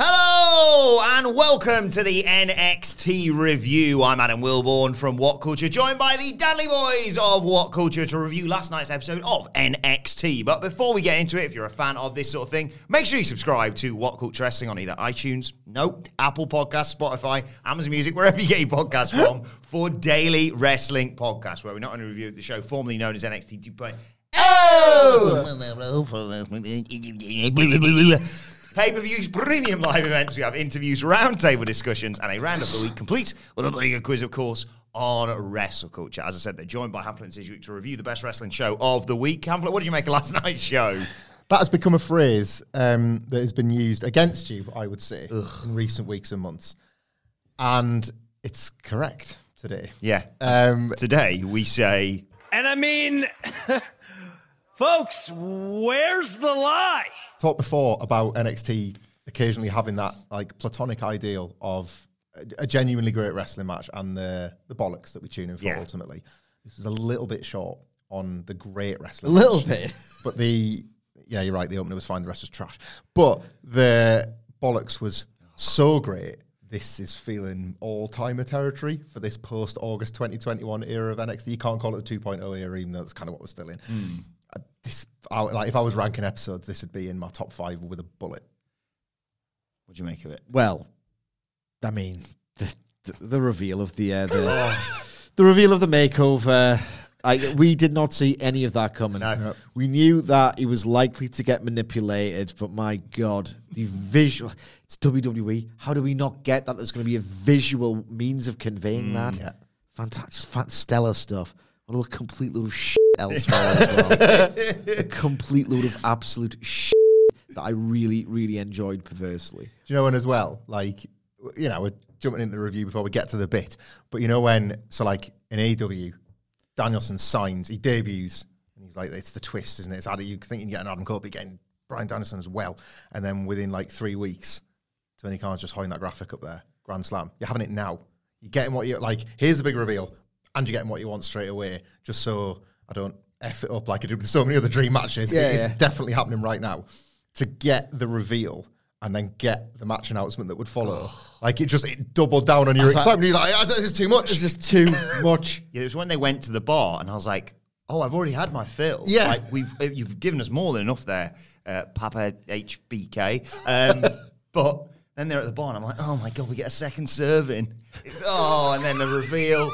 Hello and welcome to the NXT review. I'm Adam Wilborn from What Culture, joined by the Dudley Boys of What Culture to review last night's episode of NXT. But before we get into it, if you're a fan of this sort of thing, make sure you subscribe to What Culture Wrestling on either iTunes, Apple Podcasts, Spotify, Amazon Music, wherever you get your podcasts from, for daily wrestling podcasts, where we not only review the show formerly known as NXT 2.0. Oh! Pay-per-views, premium live events, we have interviews, roundtable discussions, and a round of the week complete with a bigger quiz, of course, on wrestle culture. As I said, they're joined by Hamlet and Sidgwick to review the best wrestling show of the week. Hamlet, what did you make of last night's show? That has become a phrase that has been used against you, I would say, in recent weeks and months. And it's correct today. Yeah. Today we say... And I mean, folks, where's the lie? Talked before about NXT occasionally having that like platonic ideal of a genuinely great wrestling match and the bollocks that we tune in for ultimately. This is a little bit short on the great wrestling match. But the, you're right, the opener was fine, the rest was trash. But the bollocks was so great, this is feeling all-timer territory for this post-August 2021 era of NXT. You can't call it the 2.0 era, even though that's kind of what we're still in. If I was ranking episodes, this would be in my top five with a bullet. What do you make of it? Well, I mean, the reveal of the reveal of the makeover. We did not see any of that coming. No. We knew that he was likely to get manipulated, but my God, the visual. It's WWE. How do we not get that? There's going to be a visual means of conveying that. Yeah. Fantastic, stellar stuff. What a complete little shit elsewhere as well. A complete load of absolute shit that I really, really enjoyed perversely. Do you know when as well, like, you know, we're jumping into the review before we get to the bit, but you know when, so like in AEW, Danielson signs, he debuts, and he's like, it's the twist, isn't it? It's how do you think you can get an Adam Cole, but getting Bryan Danielson as well. And then within like 3 weeks, Tony Khan's just holding that graphic up there. Grand slam. You're having it now. You're getting what you, like, here's the big reveal. And you're getting what you want straight away, just so I don't F it up like I did with so many other dream matches. Yeah, it's definitely happening right now. To get the reveal and then get the match announcement that would follow. Like, it doubled down on your excitement. You're like, this is too much. This is too much. It was when they went to the bar and I was like, oh, I've already had my fill. Yeah. Like, you've given us more than enough there, Papa HBK. But then they're at the bar and I'm like, oh, my God, we get a second serving. And then the reveal...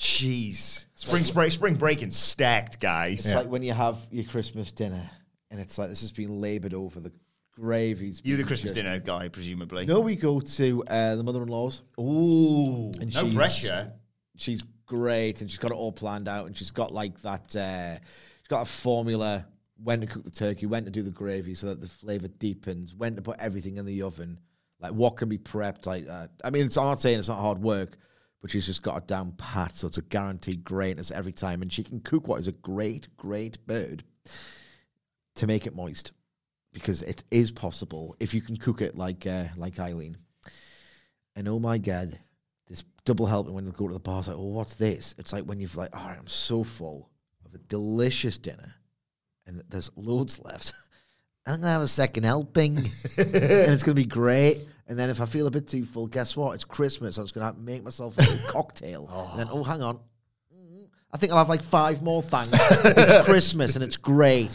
Jeez. Spring breaking stacked, guys. It's like when you have your Christmas dinner and it's like this has been laboured over, the gravy's... You're the Christmas dinner guy, presumably. No, we go to the mother-in-law's. Ooh, and no pressure. She's great and she's got it all planned out and she's got like that... she's got a formula, when to cook the turkey, when to do the gravy so that the flavour deepens, when to put everything in the oven, like what can be prepped like that. I mean, it's hard saying it's not hard work, but she's just got a down pat, so it's a guaranteed greatness every time. And she can cook what is a great, great bird to make it moist, because it is possible if you can cook it like Eileen. And oh my God, this double helping when they go to the bar, it's like, oh, what's this? It's like when you've like, all right, I'm so full of a delicious dinner, and there's loads left. I'm going to have a second helping, and it's going to be great. And then if I feel a bit too full, guess what? It's Christmas. I'm just going to make myself a little cocktail. And then, hang on. I think I'll have like five more, thanks. It's Christmas, and it's great.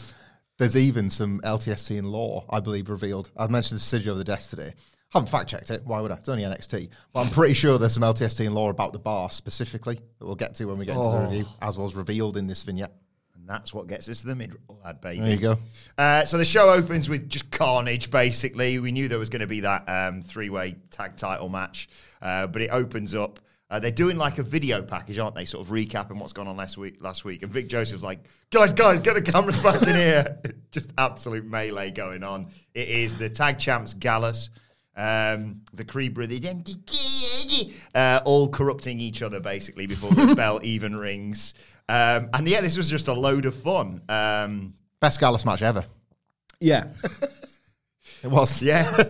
There's even some LTST in lore, I believe, revealed. I mentioned the sigil of the death today. I haven't fact-checked it. Why would I? It's only NXT. But I'm pretty sure there's some LTST in lore about the bar specifically that we'll get to when we get into the review, as was revealed in this vignette. And that's what gets us to the mid-roll ad, baby. There you go. So the show opens with just carnage, basically. We knew there was going to be that three-way tag title match, but it opens up. They're doing like a video package, aren't they? Sort of recapping what's gone on last week. And Vic Joseph's like, guys, get the cameras back in here. Just absolute melee going on. It is the tag champs, Gallus, the Creed brothers, all corrupting each other, basically, before the bell even rings. And yeah, this was just a load of fun. Best Gallus match ever. Yeah. It was. Yeah.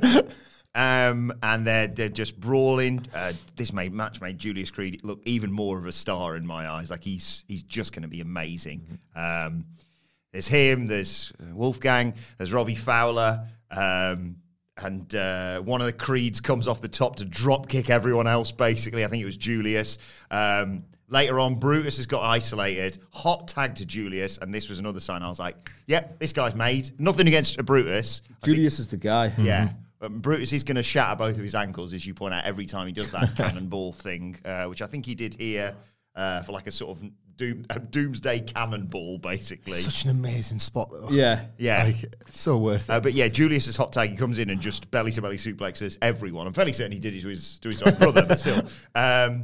And they're just brawling. This match made Julius Creed look even more of a star in my eyes. Like he's just going to be amazing. There's him. There's Wolfgang. There's Robbie Fowler. And one of the Creeds comes off the top to drop kick everyone else. Basically, I think it was Julius. Later on, Brutus has got isolated. Hot tag to Julius, and this was another sign. I was like, "Yep, this guy's made." Nothing against Brutus. Julius is the guy. Yeah. Brutus is going to shatter both of his ankles, as you point out, every time he does that cannonball thing, which I think he did here for like a sort of doomsday cannonball, basically. Such an amazing spot, though. Yeah. Like, it's so worth it. But yeah, Julius's hot tag, he comes in and just belly-to-belly suplexes everyone. I'm fairly certain he did it to his own brother, but still. I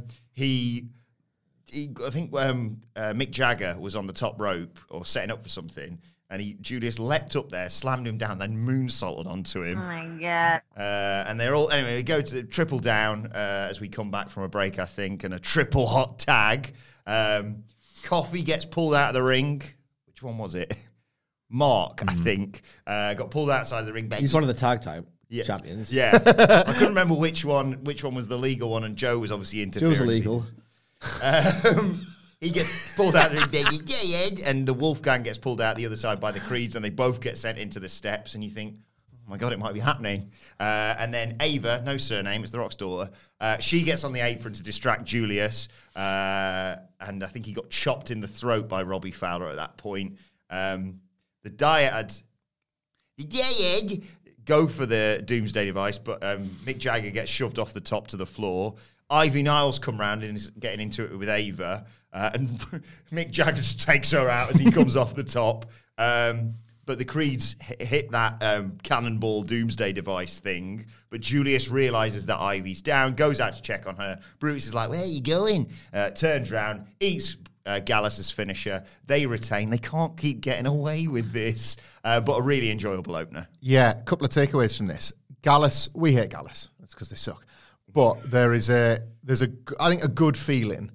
think Mick Jagger was on the top rope or setting up for something. And Julius leapt up there, slammed him down, then moonsaulted onto him. Oh, my God. And they're all... Anyway, we go to the triple down as we come back from a break, I think, and a triple hot tag. Coffee gets pulled out of the ring. Which one was it? Mark, I think, got pulled outside of the ring. He's one of the tag type champions. Yeah. I couldn't remember which one was the legal one, and Joe was obviously interfering. Joe's illegal. He gets pulled out of the and the Wolfgang gets pulled out the other side by the Creeds, and they both get sent into the steps, and you think, oh, my God, it might be happening. And then Ava, no surname, it's The Rock's daughter, she gets on the apron to distract Julius, and I think he got chopped in the throat by Robbie Fowler at that point. The dyad go for the Doomsday device, but Mick Jagger gets shoved off the top to the floor. Ivy Niles come round and is getting into it with Ava, and Mick Jagger just takes her out as he comes off the top. But the Creeds hit that cannonball doomsday device thing. But Julius realises that Ivy's down, goes out to check on her. Brutus is like, where are you going? Turns round, eats Gallus's finisher. They retain. They can't keep getting away with this. But a really enjoyable opener. Yeah, a couple of takeaways from this. Gallus, we hate Gallus. That's because they suck. But there's a good feeling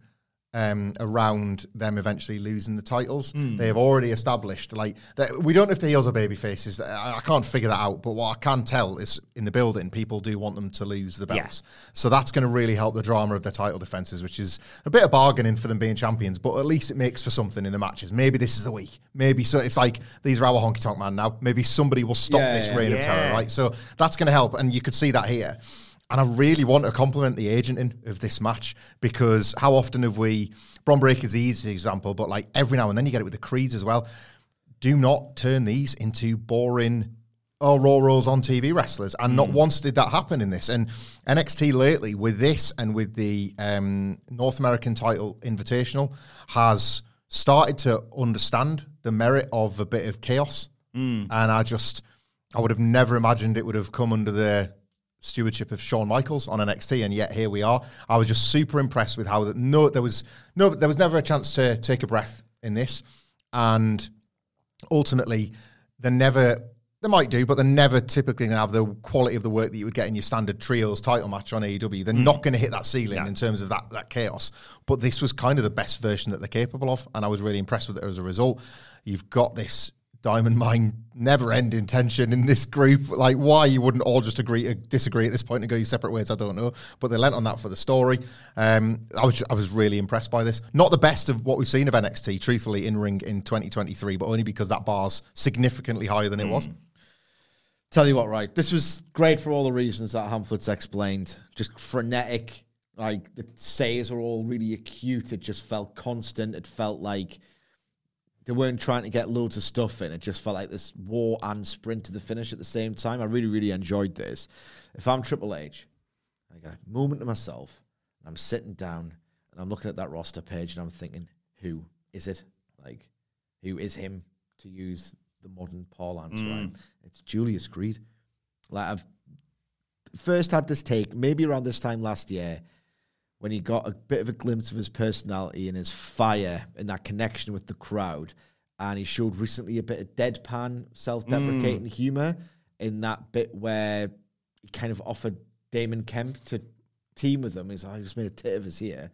around them eventually losing the titles. They have already established, like, we don't know if the heels are baby faces. I can't figure that out. But what I can tell is in the building, people do want them to lose the belts. Yeah. So that's going to really help the drama of their title defenses, which is a bit of bargaining for them being champions. But at least it makes for something in the matches. Maybe this is the week. Maybe so. It's like, these are our honky tonk man now. Maybe somebody will stop this reign of terror, right? So that's going to help. And you could see that here. And I really want to compliment the agenting of this match, because how often have we... Bron Breakker is the easy example, but like every now and then you get it with the Creeds as well. Do not turn these into boring, Raw Rolls on TV wrestlers. And not once did that happen in this. And NXT lately, with this and with the North American title Invitational, has started to understand the merit of a bit of chaos. And I would have never imagined it would have come under the stewardship of Shawn Michaels on NXT, and yet here we are. I was just super impressed with how there was never a chance to take a breath in this, and ultimately they're never typically going to have the quality of the work that you would get in your standard trios title match on AEW. They're not going to hit that ceiling in terms of that chaos, but this was kind of the best version that they're capable of, and I was really impressed with it as a result. You've got this diamond mine, never-ending tension in this group. Like, why you wouldn't all just agree to disagree at this point and go your separate ways, I don't know. But they lent on that for the story. I was really impressed by this. Not the best of what we've seen of NXT, truthfully, in ring in 2023, but only because that bar's significantly higher than it was. Tell you what, right? This was great for all the reasons that Hamflet's explained. Just frenetic. Like, the saves were all really acute. It just felt constant. It felt like They weren't trying to get loads of stuff in. It just felt like this war and sprint to the finish at the same time. I really, really enjoyed this. If I'm Triple H, I got a moment to myself, and I'm sitting down, and I'm looking at that roster page, and I'm thinking, who is it? Like, who is him, to use the modern parlance, right? It's Julius Creed. Like, I've first had this take, maybe around this time last year, when he got a bit of a glimpse of his personality and his fire and that connection with the crowd. And he showed recently a bit of deadpan, self-deprecating humor in that bit where he kind of offered Damon Kemp to team with him. He's like, I just made a tit of his here.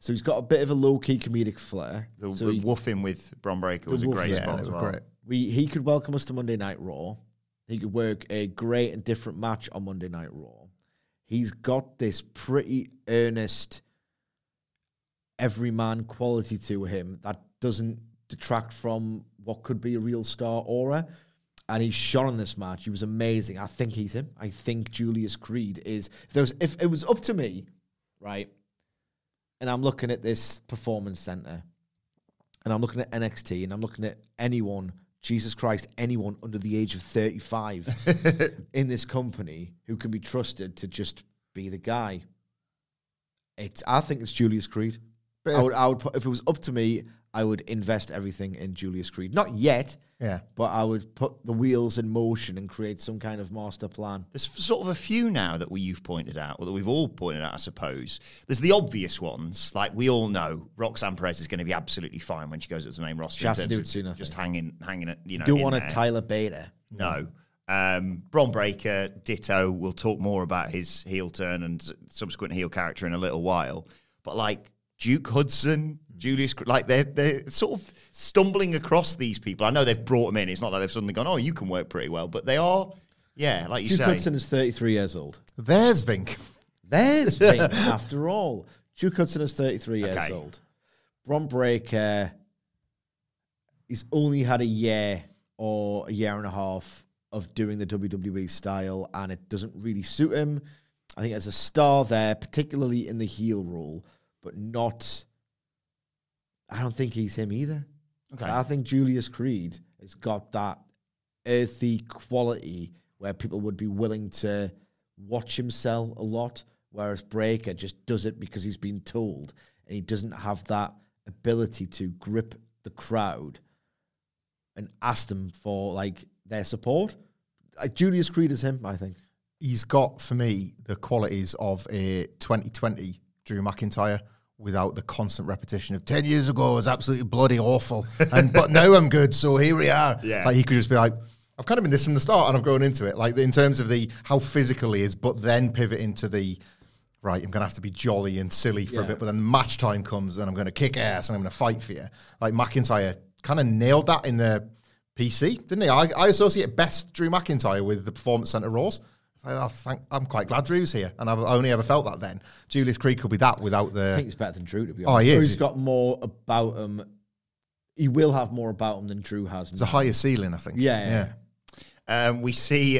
So he's got a bit of a low-key comedic flair. The woofing with Bron Breakker was a great spot as well. He could welcome us to Monday Night Raw. He could work a great and different match on Monday Night Raw. He's got this pretty earnest, everyman quality to him that doesn't detract from what could be a real star aura. And he shone in this match. He was amazing. I think he's him. I think Julius Creed is... If it was up to me, right, and I'm looking at this performance center, and I'm looking at NXT, and I'm looking at anyone... Jesus Christ, anyone under the age of 35 in this company who can be trusted to just be the guy. I think it's Julius Creed. I would put, if it was up to me, I would invest everything in Julius Creed. Not yet, but I would put the wheels in motion and create some kind of master plan. There's sort of a few now that you've pointed out, or that we've all pointed out, I suppose. There's the obvious ones. Like, we all know Roxanne Perez is going to be absolutely fine when she goes up to the main roster. She has to do it soon, I think. Just hanging at, you know. You don't want a Tyler Bata. No. Bron Breakker, ditto. We'll talk more about his heel turn and subsequent heel character in a little while. But, like, Duke Hudson, Julius, like they're sort of stumbling across these people. I know they've brought them in. It's not like they've suddenly gone, oh, you can work pretty well. But they are, like you say. Duke Hudson is 33 years old. There's Vink. There's Vink, after all. Duke Hudson is 33 years old. Bron Breakker, he's only had a year or a year and a half of doing the WWE style, and it doesn't really suit him. I think there's a star there, particularly in the heel role. But not, I don't think he's him either. Okay. I think Julius Creed has got that earthy quality where people would be willing to watch him sell a lot, whereas Breakker just does it because he's been told, and he doesn't have that ability to grip the crowd and ask them for, like, their support. Like, Julius Creed is him, I think. He's got, for me, the qualities of a 2020 Drew McIntyre, without the constant repetition of 10 years ago it was absolutely bloody awful, and but now I'm good, so here we are. Yeah. Like, he could just be like, I've kind of been this from the start, and I've grown into it. Like, in terms of the how physical he is, but then pivot into the, right, I'm going to have to be jolly and silly for a bit, but then match time comes, and I'm going to kick ass, and I'm going to fight for you. Like, McIntyre kind of nailed that in the PC, didn't he? I associate best Drew McIntyre with the Performance Center Raws. I'm quite glad Drew's here, and I've only ever felt that then. Julius Creed could be that without the... I think he's better than Drew, to be honest. Oh, he is. Drew's got more about him. He will have more about him than Drew has. It's a higher ceiling, I think. Yeah. We see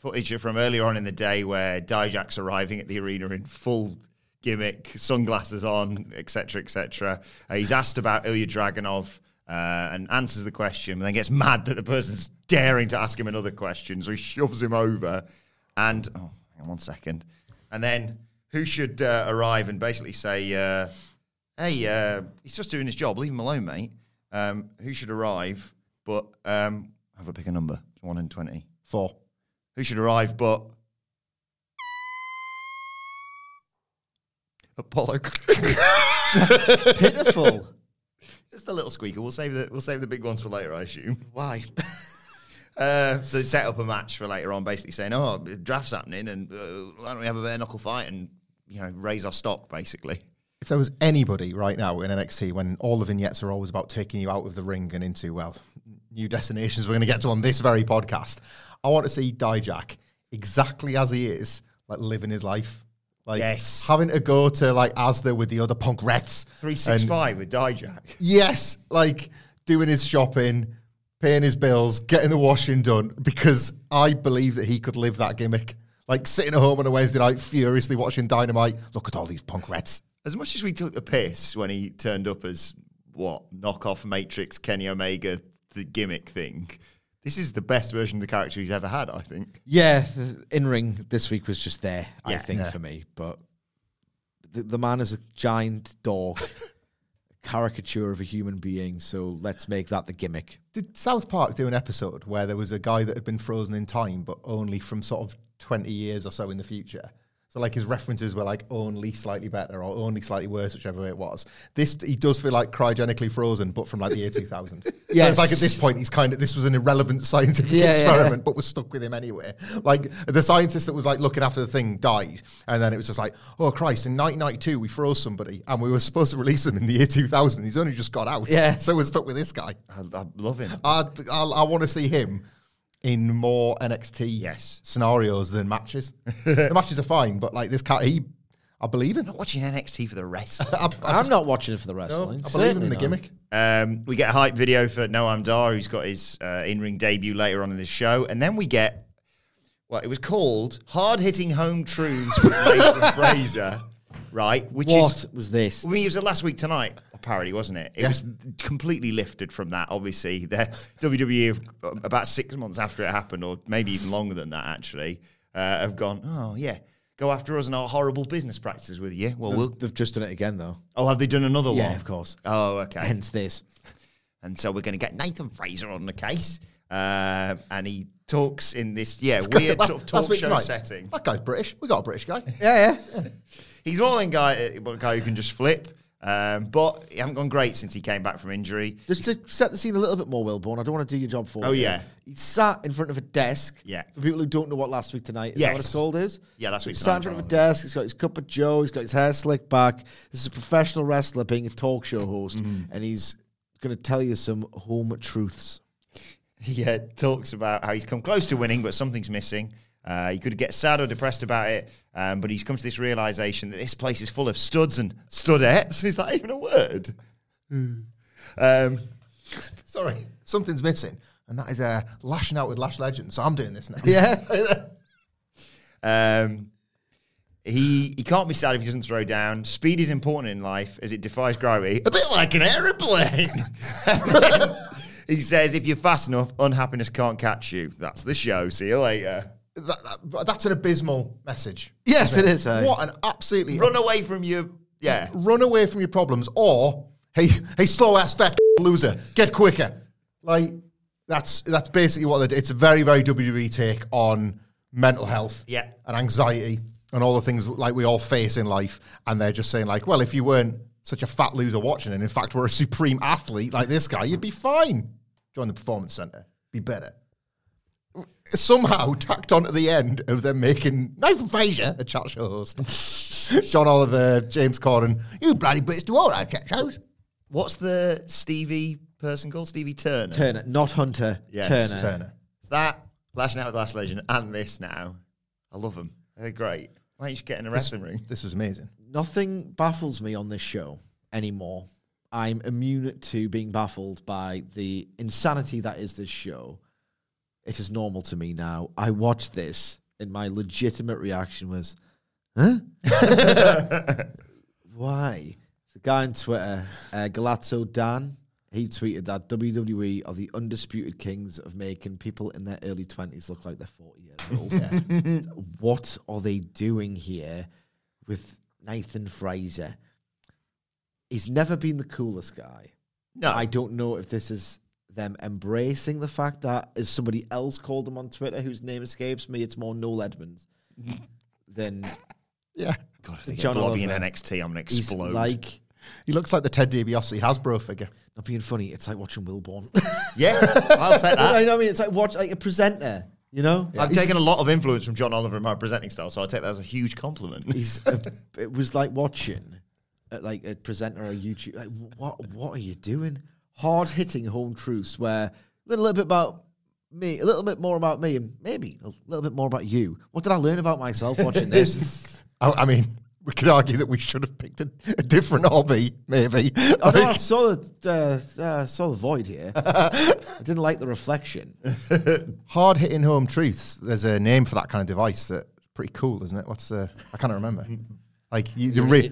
footage from earlier on in the day where Dijak's arriving at the arena in full gimmick, sunglasses on, etc., etc. He's asked about Ilya Dragunov, and answers the question, and then gets mad that the person's daring to ask him another question, so he shoves him over. And, oh, hang on one second. And then who should arrive and basically say, hey, he's just doing his job, leave him alone, mate. Who should arrive but, have a pick a number, 1 and 20. 4. Who should arrive but... Apollo Crews. Pitiful. Just a little squeaker. We'll save the big ones for later, I assume. Why? So they set up a match for later on, basically saying, "Oh, the draft's happening, and why don't we have a bare knuckle fight and, you know, raise our stock?" Basically, if there was anybody right now in NXT, when all the vignettes are always about taking you out of the ring and into new destinations, we're going to get to on this very podcast. I want to see Dijak exactly as he is, like, living his life. Like, yes. Having to go to, like, Asda with the other punk rats. 365 with Dijak. Yes. Like, doing his shopping, paying his bills, getting the washing done, because I believe that he could live that gimmick. Like, sitting at home on a Wednesday night, furiously watching Dynamite. Look at all these punk rats. As much as we took the piss when he turned up as what, knockoff Matrix Kenny Omega the gimmick thing. This is the best version of the character he's ever had, I think. Yeah, the in-ring this week was just there, I think, for me. But the man is a giant dog, a caricature of a human being, so let's make that the gimmick. Did South Park do an episode where there was a guy that had been frozen in time, but only from sort of 20 years or so in the future? So, like, his references were, like, only slightly better or only slightly worse, whichever way it was. This, he does feel like cryogenically frozen, but from, like, the year 2000. Yeah. So it's like, at this point, he's kind of, this was an irrelevant scientific experiment, but was stuck with him anyway. Like, the scientist that was, like, looking after the thing died. And then it was just like, oh, Christ, in 1992, we froze somebody and we were supposed to release him in the year 2000. He's only just got out. Yeah. So we're stuck with this guy. I love him. I want to see him in more NXT scenarios than matches. The matches are fine, but like this cat, I believe him. I'm not watching NXT for the wrestling. I'm not watching it for the wrestling. No, I believe in the gimmick. We get a hype video for Noam Dar, who's got his in-ring debut later on in the show. And then we get, well, it was called Hard-Hitting Home Truths with Nathan Frazer, right? What was this? I mean, it was a Last Week Tonight parody, wasn't it? It was completely lifted from that, obviously. WWE, about 6 months after it happened, or maybe even longer than that, actually, have gone, oh, yeah, go after us and our horrible business practices with you. Well, they've just done it again, though. Oh, have they done another one? Yeah, of course. Oh, okay. Hence this. And so we're going to get Nathan Frazer on the case, and he talks in this, weird sort of talk show setting. That guy's British. We got a British guy. Yeah. He's more than a guy who can just flip. But he hasn't gone great since he came back from injury. Just to set the scene a little bit more, Will Bourne, I don't want to do your job for you. Oh, yeah. He sat in front of a desk. Yeah. For people who don't know what Last Week Tonight is, that what it's called is? Yeah, Last Week Tonight. He sat in front of a desk, he's got his cup of joe, he's got his hair slicked back. This is a professional wrestler being a talk show host, and he's going to tell you some home truths. He talks about how he's come close to winning, but something's missing. He could get sad or depressed about it, but he's come to this realization that this place is full of studs and studettes. Is that even a word? Sorry, something's missing, and that is lashing out with Lash Legend. So I'm doing this now. Yeah. He can't be sad if he doesn't throw down. Speed is important in life as it defies gravity, a bit like an aeroplane. He says, "If you're fast enough, unhappiness can't catch you." That's the show. See you later. That's an abysmal message. Yes, it is. What an absolutely... Run away from your... Yeah. Run away from your problems, or, hey, slow-ass fat loser, get quicker. Like, that's basically what they do. It's a very, very WWE take on mental health and anxiety and all the things, like, we all face in life, and they're just saying, like, well, if you weren't such a fat loser watching, and in fact were a supreme athlete like this guy, you'd be fine. Join the Performance Centre. Be better. Somehow tacked on at the end of them making Nathan Frazer a chat show host. John Oliver, James Corden, you bloody Brits do all our chat shows. What's the Stevie person called? Stevie Turner. Turner, not Hunter. Yes, Turner. That, Lashing Out with Last Legend, and this now. I love them. They're great. Why don't you get in a wrestling ring? This was amazing. Nothing baffles me on this show anymore. I'm immune to being baffled by the insanity that is this show. It is normal to me now. I watched this, and my legitimate reaction was, huh? Why? The guy on Twitter, Galazzo Dan, he tweeted that WWE are the undisputed kings of making people in their early 20s look like they're 40 years old. What are they doing here with Nathan Frazer? He's never been the coolest guy. No. I don't know if this is... them embracing the fact that, as somebody else called them on Twitter, whose name escapes me, it's more Noel Edmonds than God, if they get Blobby in NXT, I'm gonna explode. He's like, he looks like the Ted DiBiase Hasbro figure. Not being funny, it's like watching Will Bourne. I'll take that. You know what I mean? It's like watch like a presenter. You know, I've taken a lot of influence from John Oliver in my presenting style, so I take that as a huge compliment. It was like watching like a presenter or YouTube. Like, what are you doing? Hard-hitting home truths where a little bit about me, a little bit more about me, and maybe a little bit more about you. What did I learn about myself watching this? I mean, we could argue that we should have picked a different hobby, maybe. I saw the void here. I didn't like the reflection. Hard-hitting home truths. There's a name for that kind of device that's pretty cool, isn't it? I can't remember. Like, you...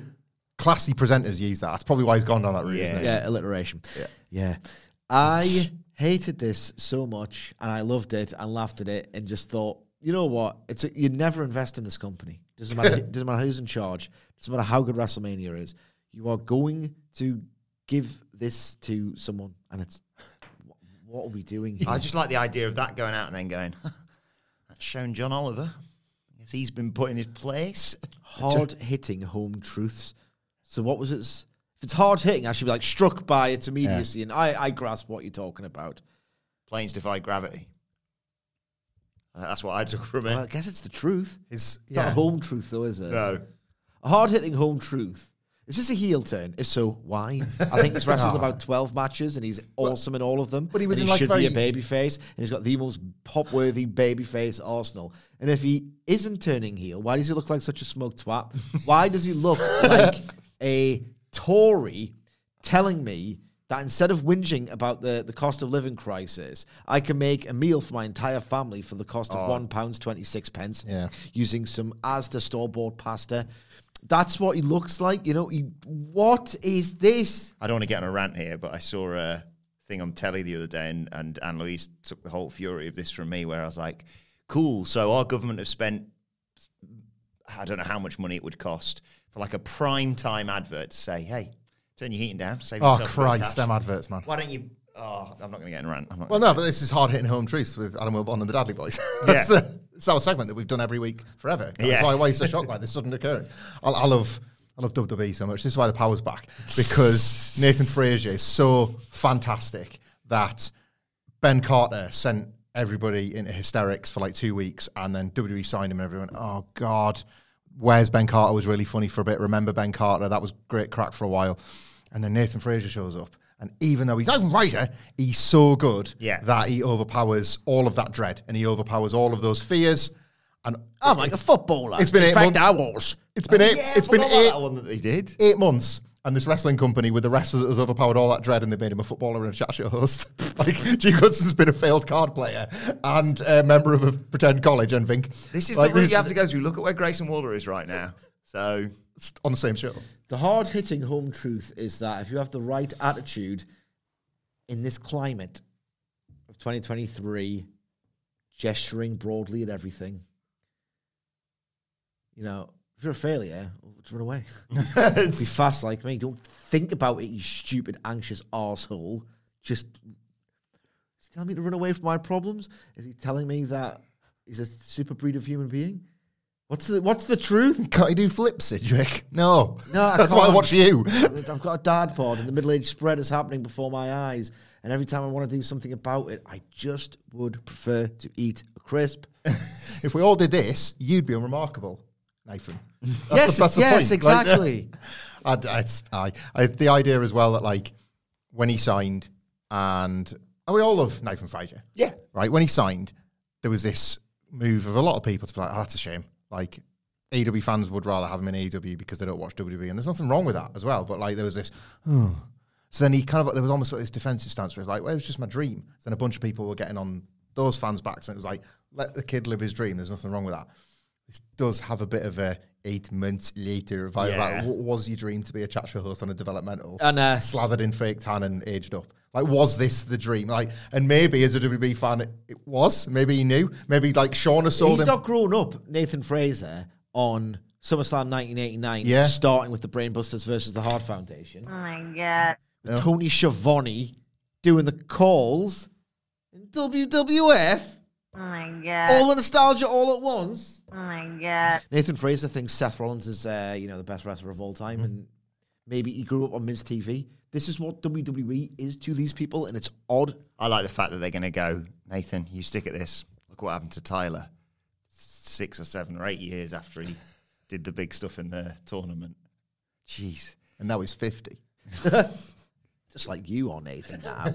classy presenters use that. That's probably why he's gone down that route, isn't it? Yeah, alliteration. Yeah. I hated this so much, and I loved it and laughed at it and just thought, you know what? You never invest in this company. Doesn't matter. Doesn't matter who's in charge. Doesn't matter how good WrestleMania is. You are going to give this to someone, and it's what are we doing here? I just like the idea of that going out and then going, that's shown John Oliver. Yes, he's been put in his place. Hard hitting home truths. So what was it? If it's hard hitting, I should be like struck by its immediacy, and I grasp what you're talking about. Planes defy gravity. That's what I took from it. Well, I guess it's the truth. It's not a home truth, though, is it? No. A hard-hitting home truth. Is this a heel turn? If so, why? I think he's wrestled about 12 matches, and he's awesome in all of them. But he was should be a babyface, and he's got the most pop-worthy babyface arsenal. And if he isn't turning heel, why does he look like such a smoked twat? Why does he look like a Tory telling me that instead of whinging about the cost of living crisis, I can make a meal for my entire family for the cost of £1.26 using some Asda store-bought pasta? That's what he looks like. You know, what is this? I don't want to get on a rant here, but I saw a thing on telly the other day, and Anne-Louise took the whole fury of this from me, where I was like, cool, so our government have spent, I don't know how much money it would cost, for like a prime-time advert to say, hey, turn your heating down. Save yourself. Oh, Christ, them adverts, man. Why don't you... Oh, I'm not going to get in a rant. But this is Hard-Hitting Home Truths with Adam Wilborn and the Dadley Boys. It's our segment that we've done every week forever. That's why it's so shocked by this sudden occurrence. I love WWE so much. This is why the power's back. Because Nathan Frazer is so fantastic that Ben Carter sent everybody into hysterics for like 2 weeks, and then WWE signed him and everyone, oh, God, where's Ben Carter was really funny for a bit. Remember Ben Carter? That was great crack for a while. And then Nathan Frazer shows up. And even though he's not even writer, he's so good that he overpowers all of that dread, and he overpowers all of those fears. And I'm like a footballer. It's been 8 months. I was. It's been eight. It's been eight. That one that they did. 8 months. And this wrestling company with the wrestlers has overpowered all that dread, and they made him a footballer and a chat show host. Like, Duke Hudson's been a failed card player and a member of a pretend college, and think. This is like, the route you have to go through. Look at where Grayson Waller is right now. So, it's on the same show. The hard-hitting home truth is that if you have the right attitude in this climate of 2023, gesturing broadly at everything, you know, if you're a failure, just run away. Be fast like me. Don't think about it, you stupid, anxious arsehole. Just telling me to run away from my problems? Is he telling me that he's a super breed of human being? What's the truth? Can't you do flips, Sidgwick? No, I that's can't. Why I watch you. I've got a dad pod, and the middle-aged spread is happening before my eyes. And every time I want to do something about it, I just would prefer to eat a crisp. If we all did this, you'd be unremarkable, Nathan. That's the point. Exactly. Like, the idea as well that, like, when he signed, and we all love Nathan Frazer. Yeah. Right? When he signed, there was this move of a lot of people to be like, oh, that's a shame. Like, AEW fans would rather have him in AEW because they don't watch WWE, and there's nothing wrong with that as well. But, like, there was this, So then he kind of, there was almost like this defensive stance where it's like, well, it was just my dream. So then a bunch of people were getting on those fans' backs, and it was like, let the kid live his dream. There's nothing wrong with that. This does have a bit of a 8 months later vibe. Yeah. Like, what was your dream to be a chat show host on a developmental? And slathered in fake tan and aged up. Like, was this the dream? Like, and maybe as a WB fan, it was. Maybe he knew. Maybe, like, Sean has sold him. He's not grown up, Nathan Frazer, on SummerSlam 1989, starting with the Brainbusters versus the Hart Foundation. Oh, my God. With Tony Schiavone doing the calls in WWF. Oh, my God. All the nostalgia all at once. Oh, my God. Nathan Frazer thinks Seth Rollins is, the best wrestler of all time, and maybe he grew up on Miz TV. This is what WWE is to these people, and it's odd. I like the fact that they're going to go, Nathan, you stick at this. Look what happened to Tyler 6 or 7 or 8 years after he did the big stuff in the tournament. Jeez. And now he's 50. Just like you are, Nathan, now.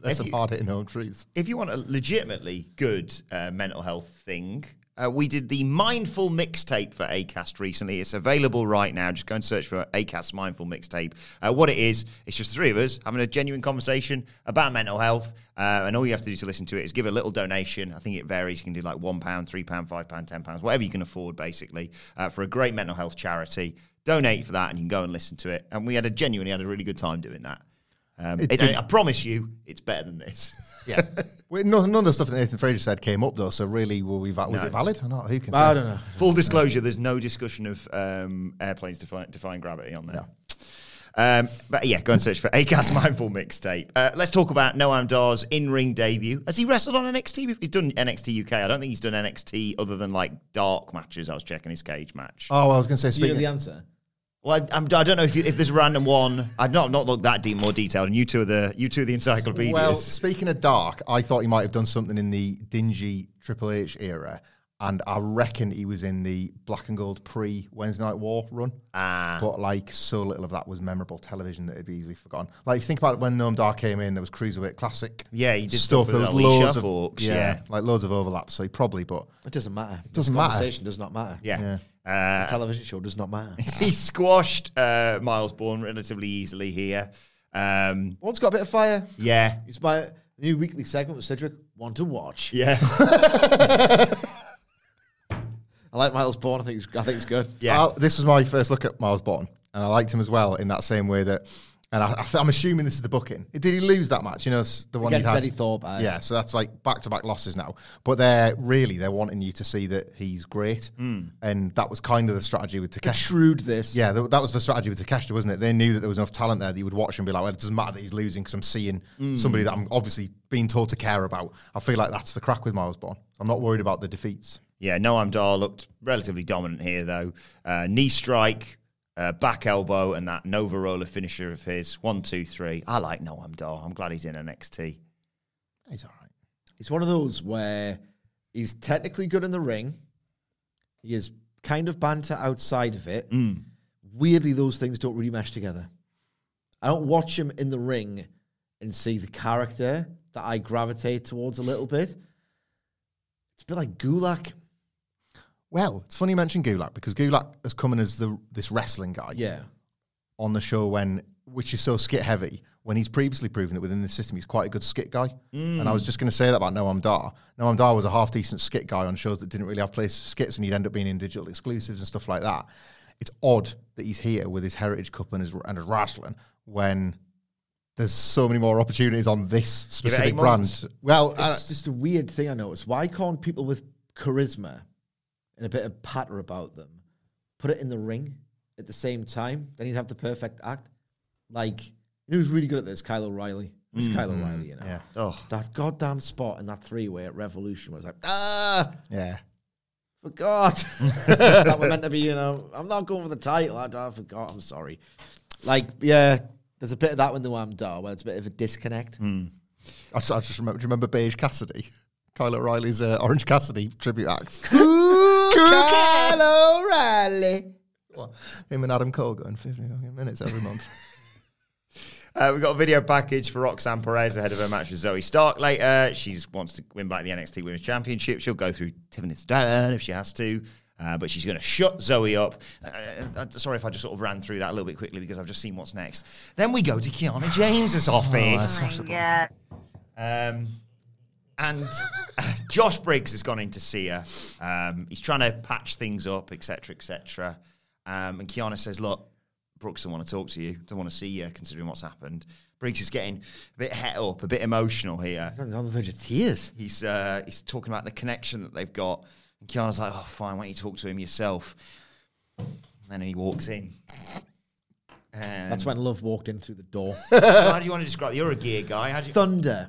That's a hard-hitting home truth. If you want a legitimately good mental health thing... we did the Mindful Mixtape for Acast recently. It's available right now. Just go and search for Acast Mindful Mixtape. What it is, it's just the three of us having a genuine conversation about mental health. And all you have to do to listen to it is give a little donation. I think it varies. You can do like £1, £3, £5, £10, whatever you can afford, basically, for a great mental health charity. donate for that, and you can go and listen to it. And we had a really good time doing that. I promise you, it's better than this. Yeah. None of the stuff that Nathan Frazer said came up, though, so really, was it valid or not? Who can say? I don't know. Full disclosure, there's no discussion of airplanes defying gravity on there. No. But yeah, go and search for Acast Mindful Mixtape. Let's talk about Noam Dar's in-ring debut. Has he wrestled on NXT? He's done NXT UK. I don't think he's done NXT other than like dark matches. I was checking his cage match. Oh, I was going to say, you know the answer. Well, I don't know if there's a random one. I've not looked that deep, more detailed. And you two are the encyclopedias. Well, speaking of dark, I thought he might have done something in the dingy Triple H era. And I reckon he was in the black and gold pre-Wednesday Night War run. But, like, so little of that was memorable television that it'd be easily forgotten. Like, think about when Noam Dar came in, there was Cruiserweight Classic. Yeah, he did stuff. There was loads of loads of overlaps. So he probably, but... It doesn't matter. It doesn't matter. The conversation does not matter. Yeah. The television show does not matter. He squashed Myles Borne relatively easily here. One's got a bit of fire. Yeah. It's my new weekly segment with Cedric, One to Watch. Yeah. I like Myles Borne. I think it's good. Yeah. This was my first look at Myles Borne, and I liked him as well in that same way that. And I'm assuming this is the booking. Did he lose that match? You know, the one against Eddie Thorpe. Yeah, so that's like back-to-back losses now. But they're wanting you to see that he's great, and that was kind of the strategy with Takeshita. Shrewd this. Yeah, that was the strategy with Takeshita, wasn't it? They knew that there was enough talent there that you would watch and be like, well, it doesn't matter that he's losing because I'm seeing somebody that I'm obviously being told to care about. I feel like that's the crack with Myles Borne. I'm not worried about the defeats. Yeah, Noam Dar looked relatively dominant here, though. Knee strike, back elbow, and that Nova Roller finisher of his. 1, 2, 3. I like Noam Dar. I'm glad he's in NXT. He's all right. He's one of those where he's technically good in the ring. He is kind of banter outside of it. Weirdly, those things don't really mesh together. I don't watch him in the ring and see the character that I gravitate towards a little bit. It's a bit like Gulak. Well, it's funny you mentioned Gulak, because Gulak has come in as this wrestling guy on the show, which is so skit-heavy, when he's previously proven that within the system he's quite a good skit guy. And I was just going to say that about Noam Dar. Noam Dar was a half-decent skit guy on shows that didn't really have place for skits, and he'd end up being in digital exclusives and stuff like that. It's odd that he's here with his Heritage Cup and his wrestling when there's so many more opportunities on this specific brand. Months. Well, it's just a weird thing I noticed. Why can't people with charisma and a bit of patter about them put it in the ring at the same time? Then you'd have the perfect act. Like, who's really good at this? Kyle O'Reilly. It's Kyle O'Reilly, you know. Yeah. Oh. That goddamn spot in that three-way at Revolution was like, yeah. Forgot. That was meant to be, you know, I'm not going for the title. I forgot. I'm sorry. Like, yeah. There's a bit of that with Noam Dar, where it's a bit of a disconnect. I just remember. Do you remember Beige Cassidy? Kyle O'Reilly's Orange Cassidy tribute act. Kyle O'Reilly. Well, him and Adam Cole going 50 minutes every month. We've got a video package for Roxanne Perez ahead of her match with Zoe Stark later. She wants to win back the NXT Women's Championship. She'll go through Tiffany Stratton if she has to. But she's going to shut Zoe up. Sorry if I just sort of ran through that a little bit quickly because I've just seen what's next. Then we go to Keanu James's office. Oh, yeah. And Josh Briggs has gone in to see her. He's trying to patch things up, etc., etc. And Keanu says, look, Brooks doesn't want to talk to you. Don't want to see you, considering what's happened. Briggs is getting a bit het up, a bit emotional here. He's on the verge of tears. He's talking about the connection that they've got. Keanu's like, oh, fine, why don't you talk to him yourself? And then he walks in. And that's when love walked in through the door. How do you want to describe it? You're a gear guy. Thunder.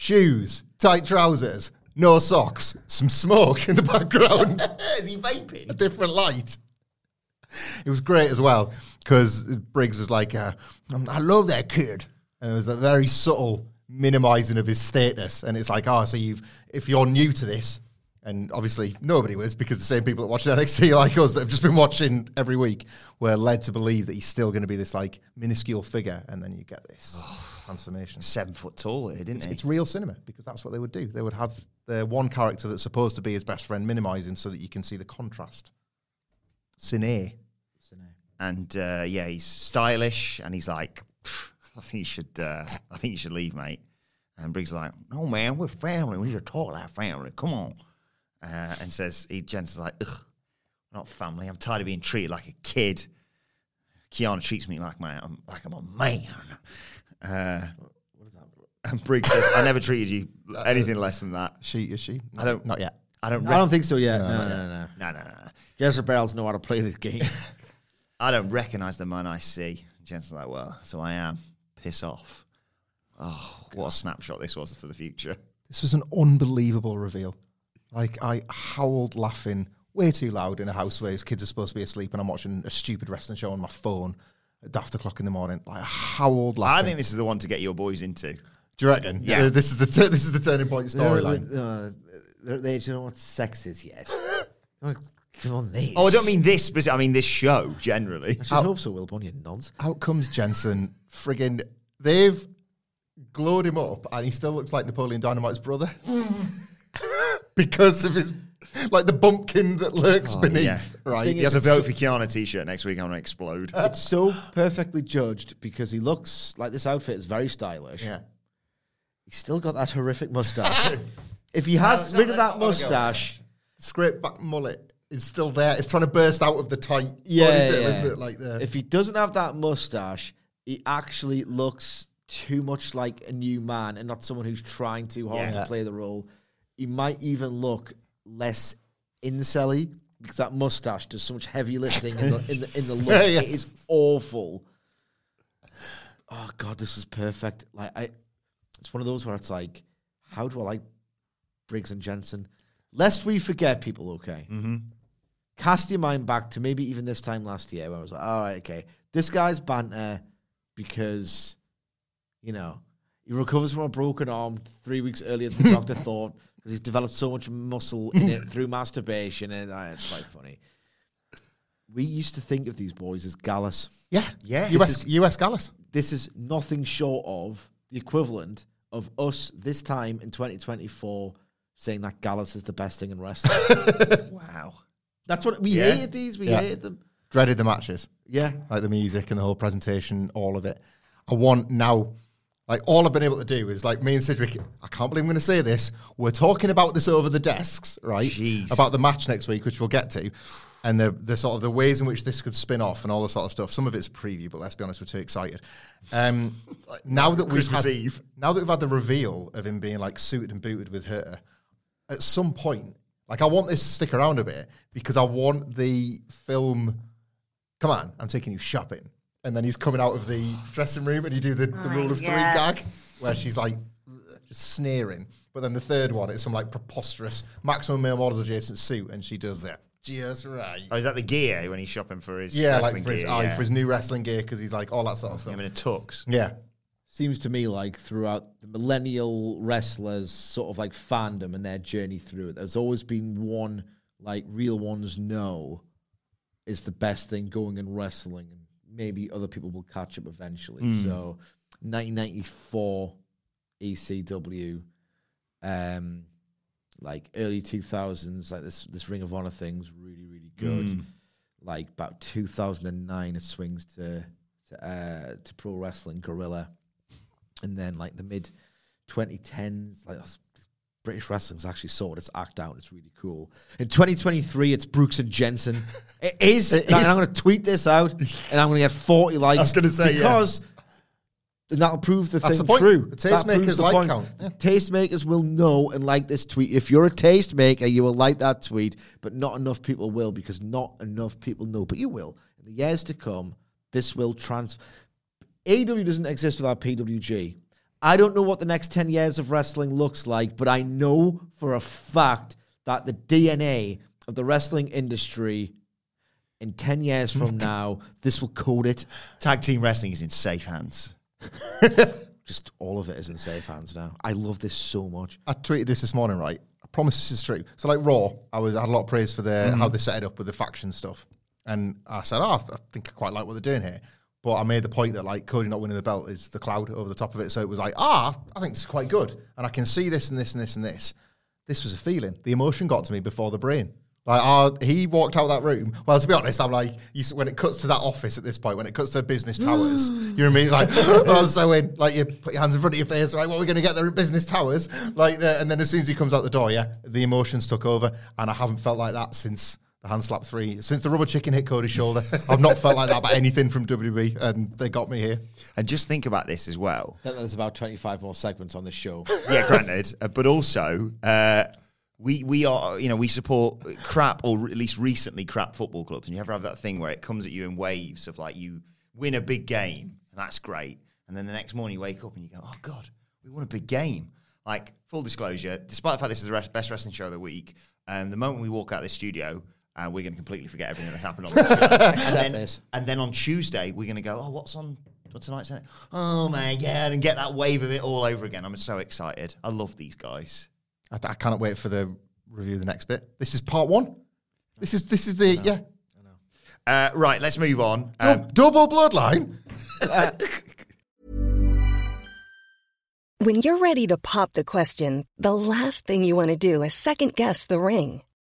Shoes, tight trousers, no socks, some smoke in the background. Is he vaping? A different light. It was great as well, because Briggs was like, I love that kid. And it was a very subtle minimizing of his status. And it's like, if you're new to this, and obviously nobody was, because the same people that watch NXT like us that have just been watching every week were led to believe that he's still going to be this like minuscule figure, and then you get this transformation. 7 foot tall, didn't it? It's real cinema, because that's what they would do. They would have their one character that's supposed to be his best friend minimise him so that you can see the contrast. Cine. And he's stylish, and he's like, I think you should leave, mate. And Briggs is like, no, man, we're family. We should talk like family. Come on. And says, Jensen's like, ugh, not family. I'm tired of being treated like a kid. Kiana treats me like I'm a man. What is that? And Briggs says, I never treated you anything less than that. Is she? No, not yet. I don't think so yet. No. Jezebels know how to play this game. I don't recognize the man I see. Jensen's like, well, so I am. Piss off. Oh, God. What a snapshot this was for the future. This was an unbelievable reveal. Like, I howled laughing way too loud in a house where his kids are supposed to be asleep and I'm watching a stupid wrestling show on my phone at daft o'clock in the morning. Like, I howled laughing. I think this is the one to get your boys into. Do you reckon? Yeah. This is the turning point storyline. They're at the age, you don't know what sex is yet. Come on, this. Oh, I don't mean this, but I mean this show, generally. I should hope so, Will Bunyan, nonce. Out comes Jensen, friggin', they've glowed him up, and he still looks like Napoleon Dynamite's brother. Because of his, like, the bumpkin that lurks beneath. Yeah. Right. He has a Vote for Kiana t-shirt next week. I'm going to explode. It's so perfectly judged because he looks like this outfit is very stylish. Yeah. He's still got that horrific mustache. If he has rid of that mustache, scrape back mullet is still there. It's trying to burst out of the tight body tail, isn't it? Like there. If he doesn't have that mustache, he actually looks too much like a new man and not someone who's trying too hard to play the role. He might even look less incel-y because that mustache does so much heavy lifting in the look. Yeah. It is awful. Oh God, this is perfect. Like it's one of those where it's like, how do I like Briggs and Jensen? Lest we forget, people. Okay, cast your mind back to maybe even this time last year when I was like, all right, okay, this guy's banter because he recovers from a broken arm 3 weeks earlier than the doctor thought. He's developed so much muscle in it through masturbation, and it's quite funny. We used to think of these boys as Gallus. Yeah. US Gallus. This is nothing short of the equivalent of us this time in 2024 saying that Gallus is the best thing in wrestling. Wow. That's what we hated these. We hated them. Dreaded the matches. Yeah. Like the music and the whole presentation, all of it. I want now... Like, all I've been able to do is, like, me and Sidgwick, I can't believe I'm going to say this. We're talking about this over the desks, right? Jeez. About the match next week, which we'll get to. And the sort of the ways in which this could spin off and all the sort of stuff. Some of it's preview, but let's be honest, we're too excited. Now that we've had the reveal of him being, like, suited and booted with her, at some point, like, I want this to stick around a bit because I want the film, come on, I'm taking you shopping. And then he's coming out of the dressing room and you do the rule of three gag where she's like just sneering. But then the third one, it's some like preposterous maximum male models adjacent suit and she does that. Just right. Oh, is that the gear when he's shopping for his wrestling gear? For his new wrestling gear because he's like all that sort of stuff. I mean, it tux. Yeah. Seems to me like throughout the millennial wrestlers sort of like fandom and their journey through it, there's always been one like real ones know is the best thing going in wrestling. Maybe other people will catch up eventually. So 1994 ECW, like early 2000s, like this Ring of Honor thing's really, really good. Like about 2009, it swings to pro wrestling, Gorilla. And then like the mid 2010s, like British wrestling's actually sorted its act out. It's really cool. In 2023, it's Brooks and Jensen. It is. It is. I'm going to tweet this out, and I'm going to get 40 likes. I was going to say, because that'll prove the thing true. The tastemakers like count. Yeah. Tastemakers will know and like this tweet. If you're a tastemaker, you will like that tweet, but not enough people will because not enough people know. But you will. In the years to come, this will transfer. AEW doesn't exist without PWG. I don't know what the next 10 years of wrestling looks like, but I know for a fact that the DNA of the wrestling industry in 10 years from now, this will code it. Tag team wrestling is in safe hands. Just all of it is in safe hands now. I love this so much. I tweeted this morning, right? I promise this is true. So like Raw, I had a lot of praise for how they set it up with the faction stuff. And I said, I think I quite like what they're doing here. But I made the point that, like, Cody not winning the belt is the cloud over the top of it. So it was like, I think this is quite good. And I can see this and this and this and this. This was a feeling. The emotion got to me before the brain. Like, he walked out of that room. Well, to be honest, I'm like, when it cuts to that office at this point, when it cuts to business towers, you know what I mean? Like, I was so in, like, you put your hands in front of your face, right? What are we going to get there in business towers? Like, and then as soon as he comes out the door, the emotions took over. And I haven't felt like that since... hand slap three. Since the rubber chicken hit Cody's shoulder, I've not felt like that about anything from WWE, and they got me here. And just think about this as well. There's about 25 more segments on this show. Yeah, granted. But also, we are, you know, we support crap, or at least recently crap football clubs. And you ever have that thing where it comes at you in waves of, like, you win a big game, and that's great. And then the next morning you wake up and you go, oh, God, we won a big game. Like, full disclosure, despite the fact this is the best wrestling show of the week, the moment we walk out of this studio, we're going to completely forget everything that happened on the show. and then on Tuesday, we're going to go, oh, what's on tonight's? Oh, my God, and get that wave of it all over again. I'm so excited. I love these guys. I cannot wait for the review of the next bit. This is part one. This is the, yeah. I know. Right, let's move on. Double bloodline? When you're ready to pop the question, the last thing you want to do is second-guess the ring.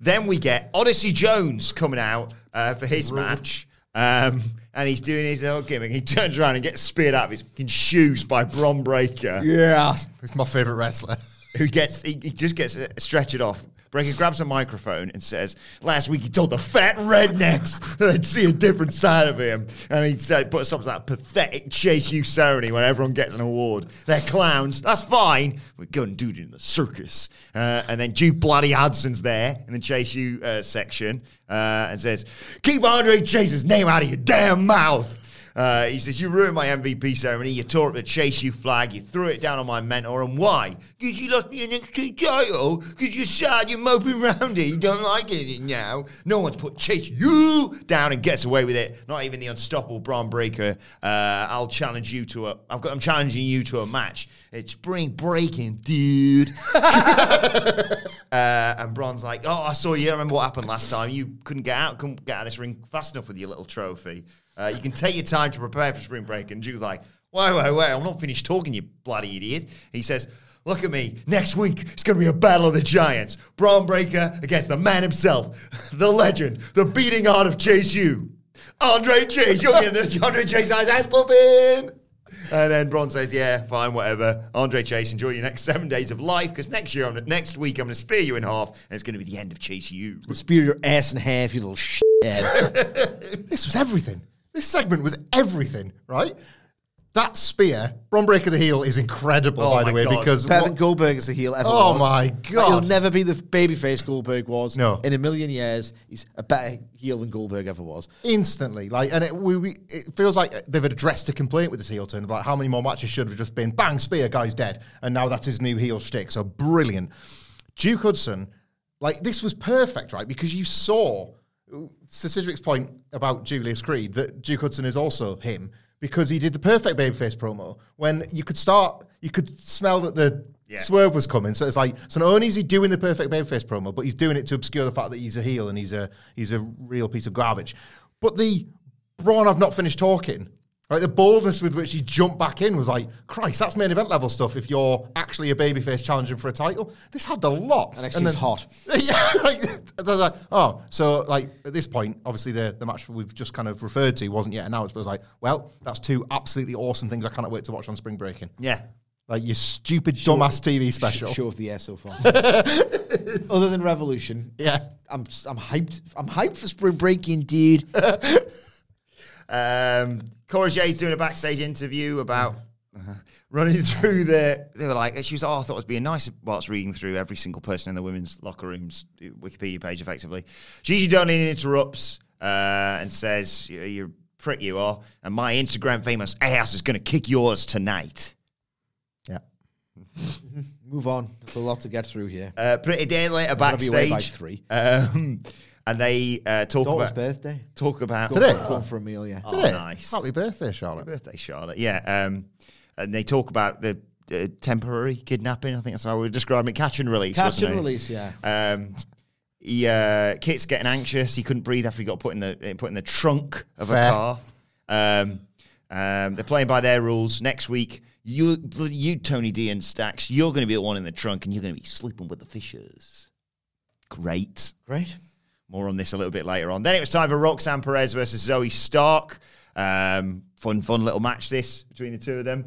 Then we get Odyssey Jones coming out for his match. And he's doing his old gimmick. He turns around and gets speared out of his fucking shoes by Bron Breakker. Yeah. He's my favourite wrestler. He just gets stretchered off. Breakker grabs a microphone and says, last week he told the fat rednecks they'd see a different side of him. And he said, put something like that pathetic Chase U ceremony when everyone gets an award. They're clowns. That's fine. We're going to do it in the circus. And then Duke bloody Hudson's there in the Chase U section and says, keep Andre Chase's name out of your damn mouth. He says, you ruined my MVP ceremony, you tore up the Chase U flag, you threw it down on my mentor, and why? Because you lost me an NXT title, because you're sad, you're moping around here, you don't like anything now. No one's put Chase U down and gets away with it, not even the unstoppable Bron Breakker. I'll challenge you to a... I'm challenging you to a match. It's spring breaking, dude. And Bron's like, oh, I saw you, I remember what happened last time, you couldn't get out of this ring fast enough with your little trophy. You can take your time to prepare for spring break. And Drew's like, wait, I'm not finished talking, you bloody idiot. He says, look at me. Next week, it's going to be a battle of the giants. Bron Breakker against the man himself, the legend, the beating heart of Chase U. Andre Chase, you're going to Andre Chase eyes ass popping. And then Bron says, yeah, fine, whatever. Andre Chase, enjoy your next 7 days of life, because next week I'm going to spear you in half, and it's going to be the end of Chase U. We'll spear your ass in half, you little shit. This was everything. This segment was everything, right? That spear, Bron Breakker the heel, is incredible, by the way, because... Better than Goldberg as a heel ever was. Oh, my God. He'll never be the babyface Goldberg was. No. In a million years, he's a better heel than Goldberg ever was. Instantly. It feels like they've addressed a complaint with this heel turn, about how many more matches should have just been, bang, spear, guy's dead, and now that's his new heel shtick, so brilliant. Duke Hudson, this was perfect, right? Because you saw... to Sidgwick's point about Julius Creed, that Duke Hudson is also him, because he did the perfect babyface promo when you could smell that the swerve was coming. So it's like, so not only is he doing the perfect babyface promo, but he's doing it to obscure the fact that he's a heel and he's a real piece of garbage. But the Bron, I've not finished talking. Right, the boldness with which he jumped back in was like, Christ, that's main event level stuff if you're actually a babyface challenging for a title. This had the lot. NXT's and then, hot. Yeah. At this point, obviously the match we've just kind of referred to wasn't yet announced, but it was like, well, that's two absolutely awesome things I cannot wait to watch on spring breaking. Yeah. Like your stupid, dumbass TV special. Show off the air so far. Other than Revolution. Yeah. I'm hyped. I'm hyped for spring breaking, dude. Cora Jade's doing a backstage interview about running through the... They were like... She was I thought it was being nice whilst reading through every single person in the women's locker room's Wikipedia page, effectively. Gigi Dolin interrupts and says, you're a prick, you are, and my Instagram famous ass is going to kick yours tonight. Yeah. Move on. There's a lot to get through here. Pretty day later backstage. I'll be away by 3. And they talk about... birthday. Talk about... Today? Going for a meal, yeah. Oh, today? Nice. Happy birthday, Charlotte. Happy birthday, Charlotte. Yeah. And they talk about the temporary kidnapping. I think that's how we were describing it. Catch and release, Catch and release, yeah. Kit's getting anxious. He couldn't breathe after he got put in the trunk of a car. They're playing by their rules. Next week... You, Tony D and Stacks, you're going to be the one in the trunk and you're going to be sleeping with the Fishers. Great. Great. More on this a little bit later on. Then it was time for Roxanne Perez versus Zoe Stark. Fun little match this between the two of them.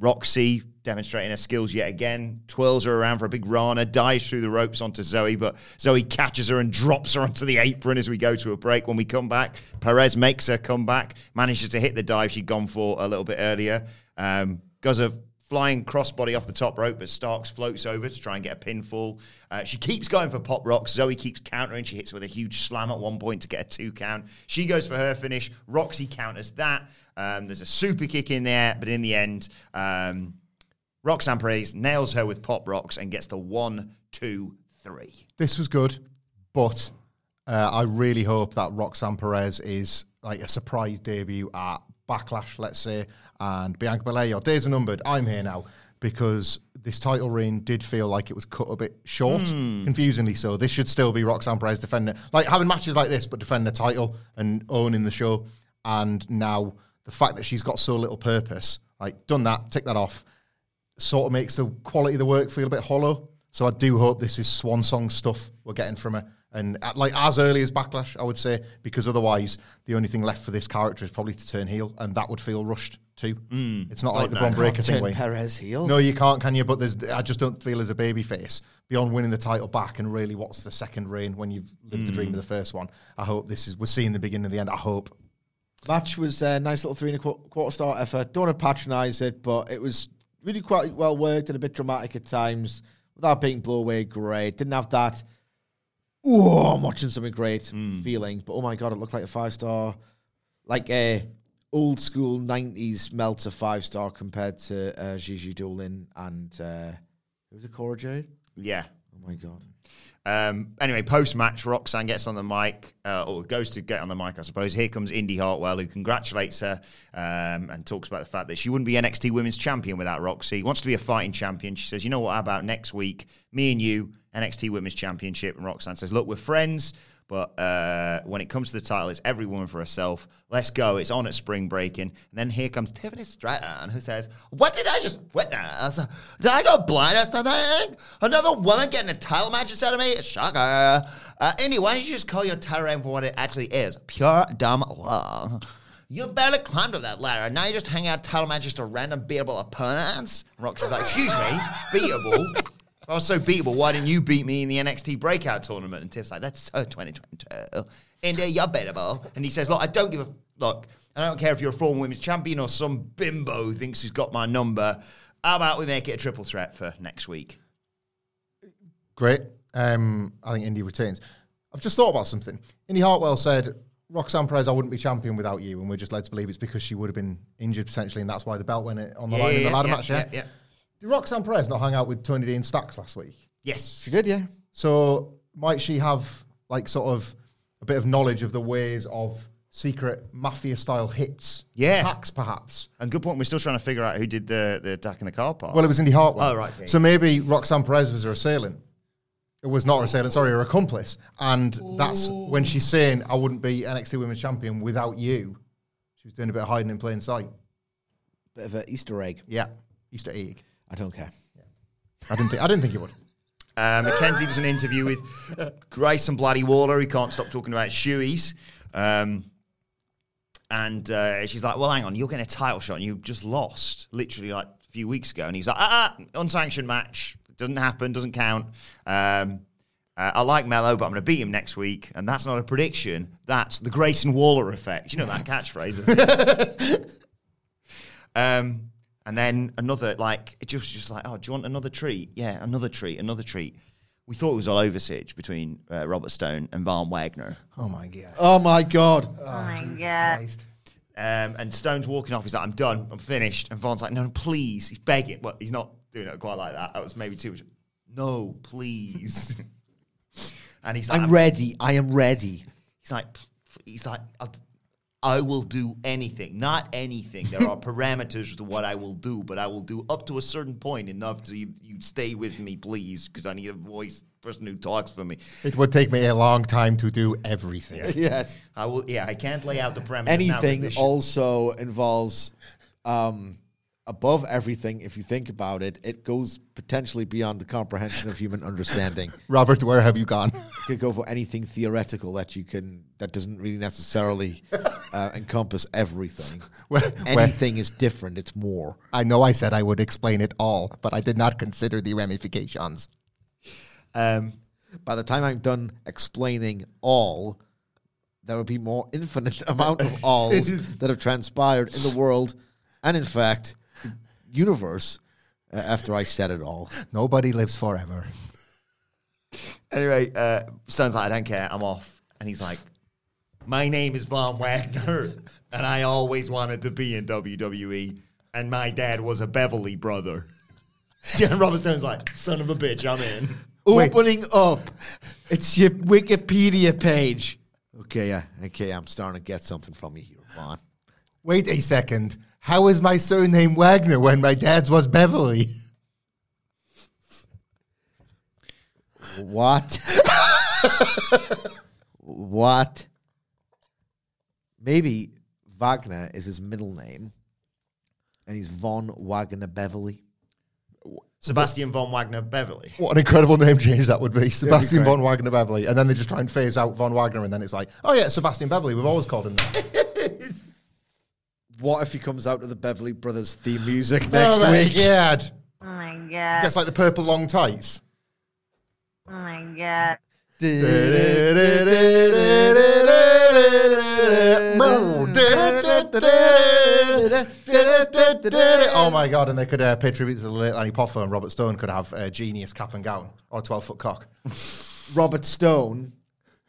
Roxy demonstrating her skills yet again. Twirls her around for a big Rana. Dives through the ropes onto Zoe, but Zoe catches her and drops her onto the apron as we go to a break. When we come back, Perez makes her come back. Manages to hit the dive she'd gone for a little bit earlier. Goes a flying crossbody off the top rope, but Starks floats over to try and get a pinfall. She keeps going for pop rocks. Zoe keeps countering. She hits her with a huge slam at one point to get a 2 count. She goes for her finish. Roxy counters that. There's a super kick in there, but in the end, Roxanne Perez nails her with pop rocks and gets the 1, 2, 3. This was good, but I really hope that Roxanne Perez is like a surprise debut at Backlash, let's say, and Bianca Belair, your days are numbered, I'm here now, because this title reign did feel like it was cut a bit short, confusingly so. This should still be Roxanne Perez defending, like having matches like this, but defending the title and owning the show. And now the fact that she's got so little purpose, like done that, tick that off, sort of makes the quality of the work feel a bit hollow. So I do hope this is swan song stuff we're getting from her. And like as early as Backlash, I would say, because otherwise the only thing left for this character is probably to turn heel, and that would feel rushed too. It's not like the Bron Breakker thing. Turn Perez heel? No, you can't, can you? But I just don't feel as a babyface beyond winning the title back. And really, what's the second reign when you've lived the dream of the first one? I hope we're seeing the beginning of the end. I hope. Match was a nice little 3 1/4 star effort. Don't want to patronise it, but it was really quite well worked and a bit dramatic at times without being blow away. Great, didn't have that. Oh, I'm watching something great feeling, but oh my God, it looked like a 5-star, like a old school 90s Meltzer 5-star compared to Gigi Dolin and was it Cora Jade? Yeah. Oh my God. Anyway, post-match, Roxanne gets on the mic, or goes to get on the mic, I suppose. Here comes Indi Hartwell, who congratulates her and talks about the fact that she wouldn't be NXT Women's Champion without Roxy. Wants to be a fighting champion. She says, you know what, how about next week, me and you, NXT Women's Championship. And Roxanne says, look, we're friends, but when it comes to the title, it's every woman for herself. Let's go. It's on at spring breaking. And then here comes Tiffany Stratton, who says, what did I just witness? Did I go blind or something? Another woman getting a title match inside of me? Shocker. Indi, why don't you just call your title reign for what it actually is? Pure dumb love. You barely climbed up that ladder, and now you're just hanging out title matches to random beatable opponents. Roxy's like, excuse me, beatable? I was so beatable, why didn't you beat me in the NXT breakout tournament? And Tiff's like, that's so 2022. And you're beatable. And he says, look, I don't care if you're a former women's champion or some bimbo who thinks he's got my number. How about we make it a triple threat for next week? Great. I think Indi retains. I've just thought about something. Indi Hartwell said, Roxanne Perez, I wouldn't be champion without you. And we're just led to believe it's because she would have been injured potentially, and that's why the belt went on the line in the ladder match. Yeah. Did Roxanne Perez not hang out with Tony D and Stacks last week? Yes. She did, yeah. So might she have, like, sort of a bit of knowledge of the ways of secret mafia-style hits? Yeah. Attacks, perhaps. And good point, we're still trying to figure out who did the attack in the car park. Well, it was Indi Hartwell. Oh, right. Okay. So maybe Roxanne Perez was her assailant. It was not her assailant, sorry, her accomplice. And that's when she's saying, I wouldn't be NXT Women's Champion without you. She was doing a bit of hiding in plain sight. Bit of an Easter egg. Yeah, Easter egg. I don't care. Yeah. I didn't think you would. Mackenzie does an interview with Grayson Bloody Waller. He can't stop talking about shoeies. And she's like, well, hang on, you're getting a title shot and you just lost literally like a few weeks ago, and he's like, unsanctioned match. Doesn't happen, doesn't count. I like Melo, but I'm going to beat him next week. And that's not a prediction. That's the Grayson Waller effect. You know that catchphrase. And then another, like, it just like, oh, do you want another treat? Yeah, another treat, another treat. We thought it was all over, Sige, between Robert Stone and Von Wagner. Oh, my God. Oh, my God. Oh, my God. And Stone's walking off. He's like, I'm done. I'm finished. And Von's like, no, please. He's begging. Well, he's not doing it quite like that. That was maybe too much. No, please. And he's like, I am ready. He's like, I will do anything. Not anything. There are parameters to what I will do, but I will do up to a certain point, enough to you stay with me, please, because I need a voice, person who talks for me. It would take me a long time to do everything. Yeah. Yes. I will. Yeah, I can't lay out the parameters. Anything also involves... above everything, if you think about it, it goes potentially beyond the comprehension of human understanding. Robert, where have you gone? You could go for anything theoretical that doesn't really necessarily encompass everything. Well, anything is different. It's more. I know I said I would explain it all, but I did not consider the ramifications. By the time I'm done explaining all, there will be more infinite amount of alls that have transpired in the world, and in fact... universe after I said it all. Nobody lives forever. Anyway, Stone's like, I don't care, I'm off. And he's like, my name is Von Wagner, and I always wanted to be in WWE, and my dad was a Beverly brother. And Robert Stone's like, son of a bitch, I'm in. Opening up. It's your Wikipedia page. Okay, I'm starting to get something from you here, Von. Wait a second. How is my surname Wagner when my dad's was Beverly? What? What? Maybe Wagner is his middle name, and he's Von Wagner Beverly. Sebastian Von Wagner Beverly. What an incredible name change that would be. Sebastian Von Wagner Beverly. And then they just try and phase out Von Wagner, and then it's like, oh yeah, Sebastian Beverly. We've always called him that. What if he comes out to the Beverly Brothers theme music next week? God. Oh, my God. That's like the purple long tights. Oh, my God. Oh, my God. And they could pay tribute to the late Lanny Poffo, and Robert Stone could have a genius cap and gown or a 12-foot cock. Robert Stone...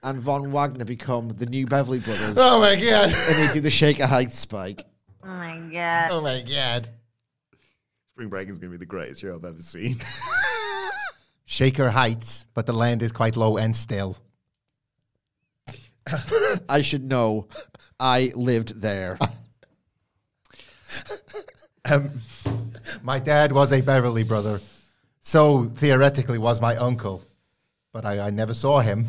and Von Wagner become the new Beverly Brothers. Oh, my God. And they do the Shaker Heights spike. Oh, my God. Oh, my God. Spring Break is going to be the greatest show I've ever seen. Shaker Heights, but the land is quite low and still. I should know. I lived there. My dad was a Beverly brother, so theoretically was my uncle, but I never saw him.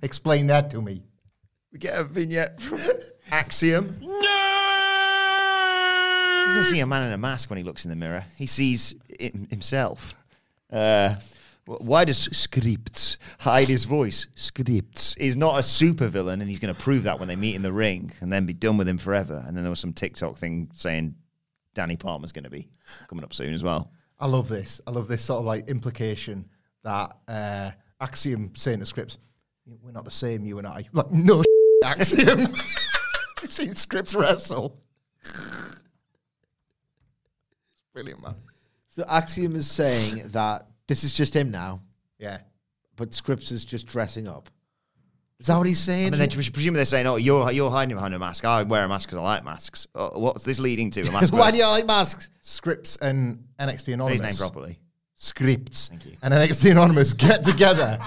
Explain that to me. We get a vignette from Axiom. No! He doesn't see a man in a mask when he looks in the mirror. He sees himself. Why does Scrypts hide his voice? Scrypts is not a supervillain, and he's going to prove that when they meet in the ring and then be done with him forever. And then there was some TikTok thing saying Danny Palmer's going to be coming up soon as well. I love this. Sort of like implication that... Axiom saying to Scrypts, we're not the same, you and I. Like, no, Axiom. You've seen Scrypts wrestle. Brilliant, man. So Axiom is saying that this is just him now. Yeah. But Scrypts is just dressing up. Is that what he's saying? I mean, presumably they're saying, oh, you're hiding behind a mask. I wear a mask because I like masks. Oh, what's this leading to? A mask. Why do you like masks? Scrypts and NXT Anonymous. Say his name properly. Scrypts and NXT Anonymous get together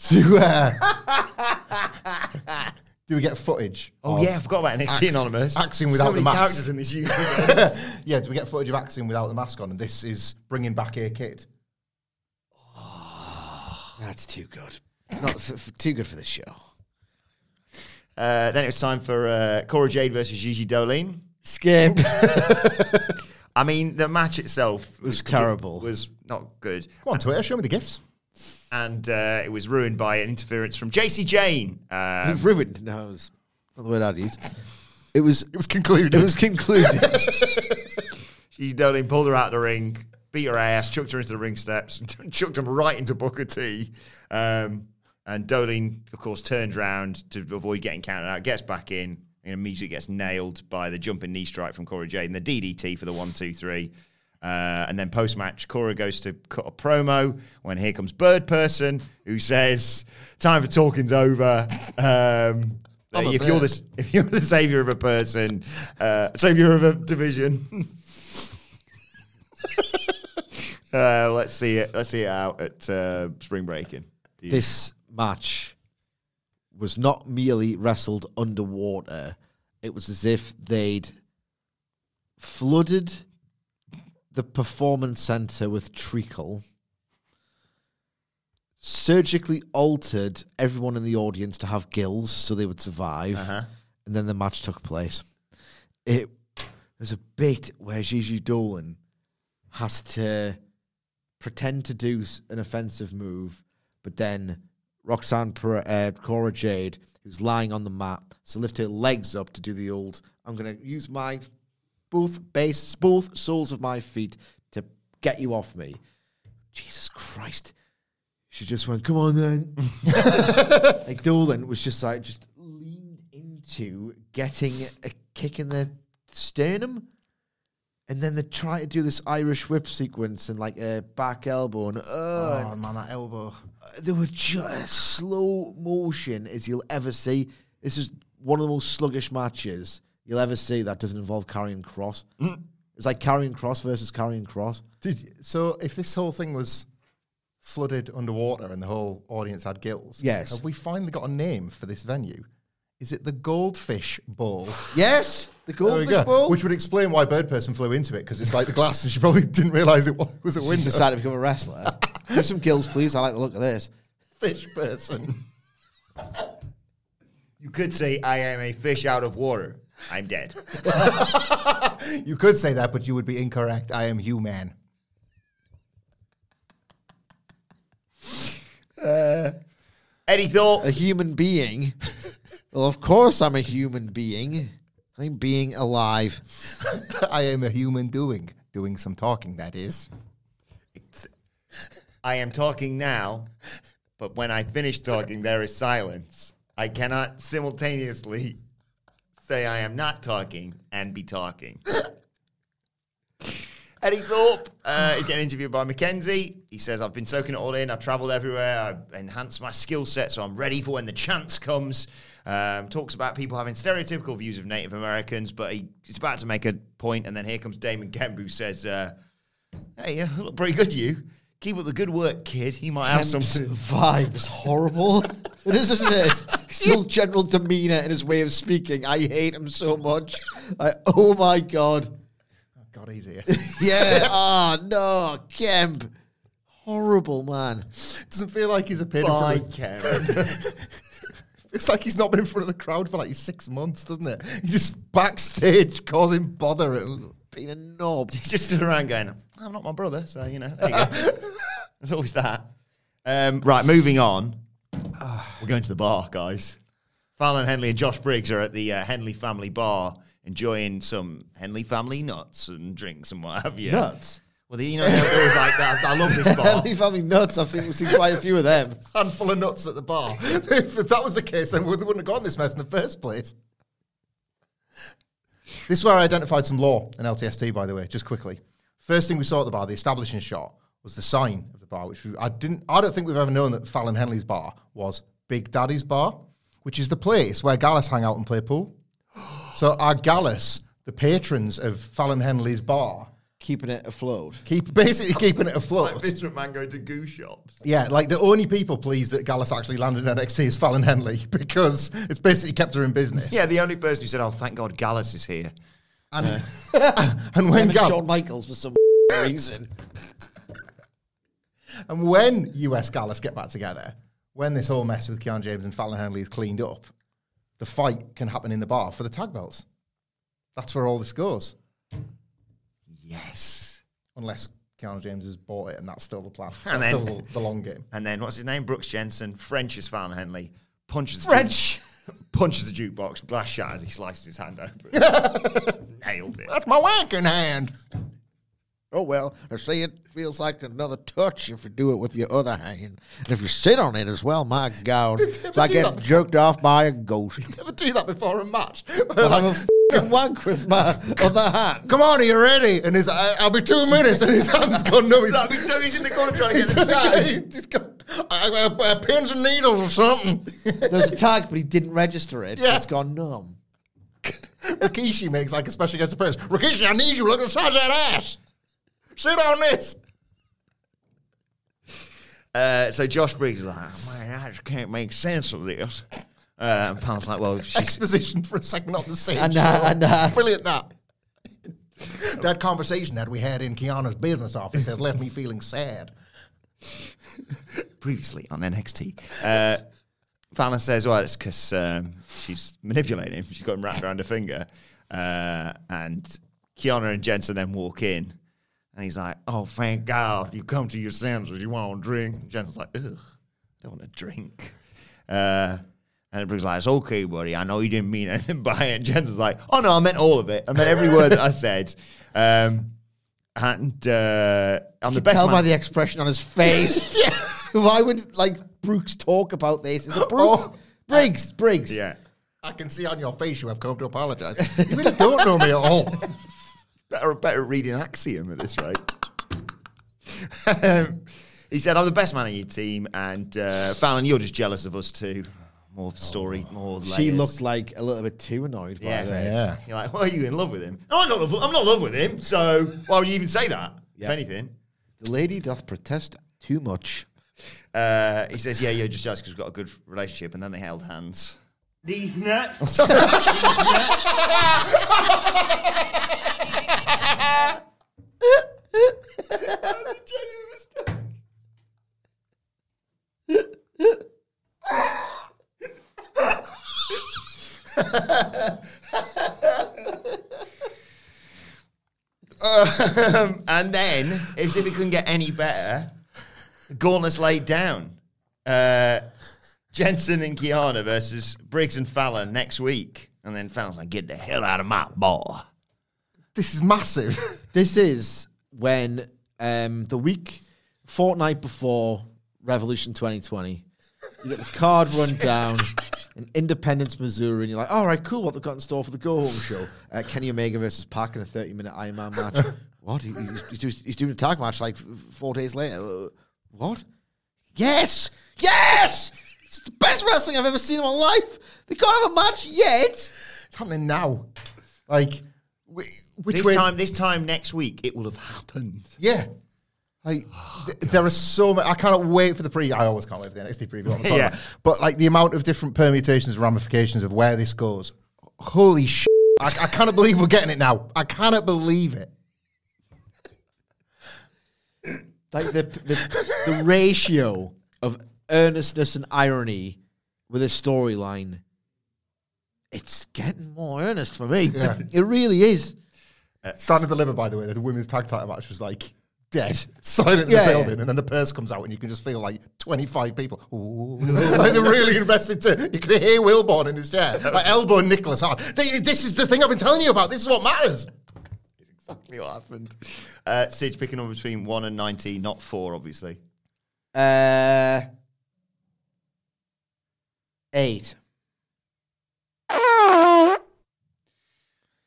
to do we get footage? Oh yeah, I forgot about NXT Anonymous. Axiom without the mask. So many characters in this. Yeah, do we get footage of Axiom without the mask on? And this is bringing back a kid. Oh, that's too good. Not too good for this show. Then it was time for Cora Jade versus Gigi Dolin. Skip. I mean, the match itself was terrible. Was not good. Go on Twitter, show me the gifs. And it was ruined by an interference from JC Jane. Ruined? No, that was not the word I'd use. It was concluded. It was concluded. She Dolin pulled her out of the ring, beat her ass, chucked her into the ring steps, chucked him right into Booker T. And Dolin, of course, turned round to avoid getting counted out, gets back in, and immediately gets nailed by the jumping knee strike from Cora Jade and the DDT for the 1-2-3. And then post-match, Cora goes to cut a promo when here comes Bird Person, who says, time for talking's over. If you're the saviour of a person, saviour of a division, let's see it. Let's see it out at Spring Breaking. This match was not merely wrestled underwater. It was as if they'd flooded the performance centre with treacle, surgically altered everyone in the audience to have gills so they would survive, and then the match took place. It was a bit where Gigi Dolin has to pretend to do an offensive move, but then Roxanne Cora Jade, who's lying on the mat, so lift her legs up to do the old, I'm going to use my both soles of my feet to get you off me. Jesus Christ. She just went, come on then. Like Dolin was just leaned into getting a kick in the sternum. And then they try to do this Irish whip sequence and like a back elbow. And oh man, that elbow. They were just slow motion as you'll ever see. This is one of the most sluggish matches you'll ever see that doesn't involve Karrion Kross. Mm. It's like Karrion Kross versus Karrion Kross. So if this whole thing was flooded underwater and the whole audience had gills. Yes. Have we finally got a name for this venue? Is it the Goldfish Bowl? Yes, the Goldfish Bowl. Which would explain why Bird Person flew into it, because it's like the glass and she probably didn't realise it was a window. She decided to become a wrestler. Give some gills, please. I like the look of this. Fish Person. You could say, I am a fish out of water. I'm dead. You could say that, but you would be incorrect. I am human. Eddie thought a human being. Well, of course I'm a human being. I'm being alive. I am a human doing some talking. That is, I am talking now, but when I finish talking, there is silence. I cannot simultaneously say I am not talking and be talking. Eddie Thorpe is getting interviewed by McKenzie. He says, I've been soaking it all in. I've travelled everywhere. I've enhanced my skill set, so I'm ready for when the chance comes. Talks about people having stereotypical views of Native Americans, but he's about to make a point, and then here comes Damon Kemp, who says, hey, you look pretty good, you. Keep up the good work, kid. You might have some vibes. Horrible. It is, isn't it? His whole general demeanour and his way of speaking. I hate him so much. Oh, my God. God, he's here. Yeah. Oh, no. Kemp. Horrible, man. Doesn't feel like he's appeared in front of Kemp. It's like he's not been in front of the crowd for like 6 months, doesn't it? He's just backstage causing bother and being a knob. He's just stood around going, I'm not my brother, so, you know, there you go. There's always that. Right, moving on. We're going to the bar, guys. Fallon Henley and Josh Briggs are at the Henley Family Bar, enjoying some Henley family nuts and drinks and what have you. Nuts? Well, you know, it was like that. I love this bar. Henley family nuts. I think we've seen quite a few of them. Handful of nuts at the bar. If that was the case, then we wouldn't have gotten this mess in the first place. This is where I identified some lore in LTST, by the way, just quickly. First thing we saw at the bar, the establishing shot, was the sign of the bar, which I don't think we've ever known that Fallon Henley's bar was Big Daddy's Bar, which is the place where Gallus hang out and play pool. So our Gallus, the patrons of Fallon Henley's bar, keeping it afloat. Keeping it afloat. Like Vince McMahon going to goo shops. Yeah, like the only people pleased that Gallus actually landed in NXT is Fallon Henley, because it's basically kept her in business. Yeah, the only person who said, "Oh, thank God Gallus is here," and and when Shawn Michaels for some reason, and when US Gallus get back together, when this whole mess with Keanu James and Fallon Henley is cleaned up, the fight can happen in the bar for the tag belts. That's where all this goes. Yes. Unless Keanu James has bought it, and that's still the plan. That's still the long game. And then, what's his name? Brooks Jensen. French is Fallon Henley. Punches French. punches the jukebox, glass shatters, he slices his hand open. Nailed it. That's my wanking hand. Oh, well, they say it feels like another touch if you do it with your other hand. And if you sit on it as well, my God, it's like getting jerked off by a ghost. You never do that before a match. Well, I'm a f***ing wank with my other hand. Come on, are you ready? And he's like, I'll be 2 minutes. And his hand's gone numb. He's in the corner trying to get inside. He's got pins and needles or something. There's a tag, but he didn't register it. Yeah. It's gone numb. Rikishi makes like a special guest appearance. Rikishi, I need you. Look at the size of that ass. Shit on this. So Josh Briggs is like, oh, man, I just can't make sense of this. And Pal's like, well, she's exposition for a segment on the stage. I know. Brilliant that. That conversation that we had in Keanu's business office has left me feeling sad. Previously on NXT. Fallon says, well, it's because she's manipulating him. She's got him wrapped around her finger. And Keanu and Jensen then walk in. And he's like, oh, thank God, you come to your senses, you want a drink? And Jensen's like, ugh, I don't want a drink. And Briggs like, it's okay, buddy, I know you didn't mean anything by it. And Jensen's like, oh, no, I meant all of it. I meant every word that I said. I'm the best tell man. By the expression on his face. Yeah. Why would, like, Brooks talk about this? Is it Brooks? Oh, Briggs. Yeah. I can see on your face you have come to apologize. You really don't know me at all. Better reading Axiom at this rate. He said, I'm the best man on your team, and Fallon, you're just jealous of us too. More story, more layers. She looked like a little bit too annoyed by this. Yeah. You're like, why are you in love with him? No, I'm not in love with him, so why would you even say that, if anything? The lady doth protest too much. He says, yeah, you're just jealous because we've got a good relationship, and then they held hands. These nuts. That was a genuine mistake. And then, as if it couldn't get any better, Gauntlet's laid down. Jensen and Kiana versus Briggs and Fallon next week. And then Fallon's like, get the hell out of my bar. This is massive. This is when fortnight before Revolution 2020, you get the card run down in Independence, Missouri, and you're like, all right, cool, what they've got in store for the go-home show. Kenny Omega versus Pac in a 30-minute Iron Man match. What? He's doing a tag match like 4 days later. What? Yes! Yes! It's the best wrestling I've ever seen in my life. They can't have a match yet. It's happening now. Like... This time next week, it will have happened. Yeah. There are so many. I cannot wait for the preview. I always can't wait for the NXT preview. About. But like the amount of different permutations and ramifications of where this goes. Holy shit. I cannot believe we're getting it now. I cannot believe it. Like the ratio of earnestness and irony with a storyline. It's getting more earnest for me. Yeah. It really is. Stand and Deliver, by the way, the women's tag title match was like dead, silent in the building, and then the purse comes out and you can just feel like 25 people. Ooh. Like they're really invested too. You can hear Will Borne in his chair, like elbowing Nicholas hard. This is the thing I've been telling you about. This is what matters. It's exactly what happened. Sige picking on between 1 and 19, not 4, obviously. 8.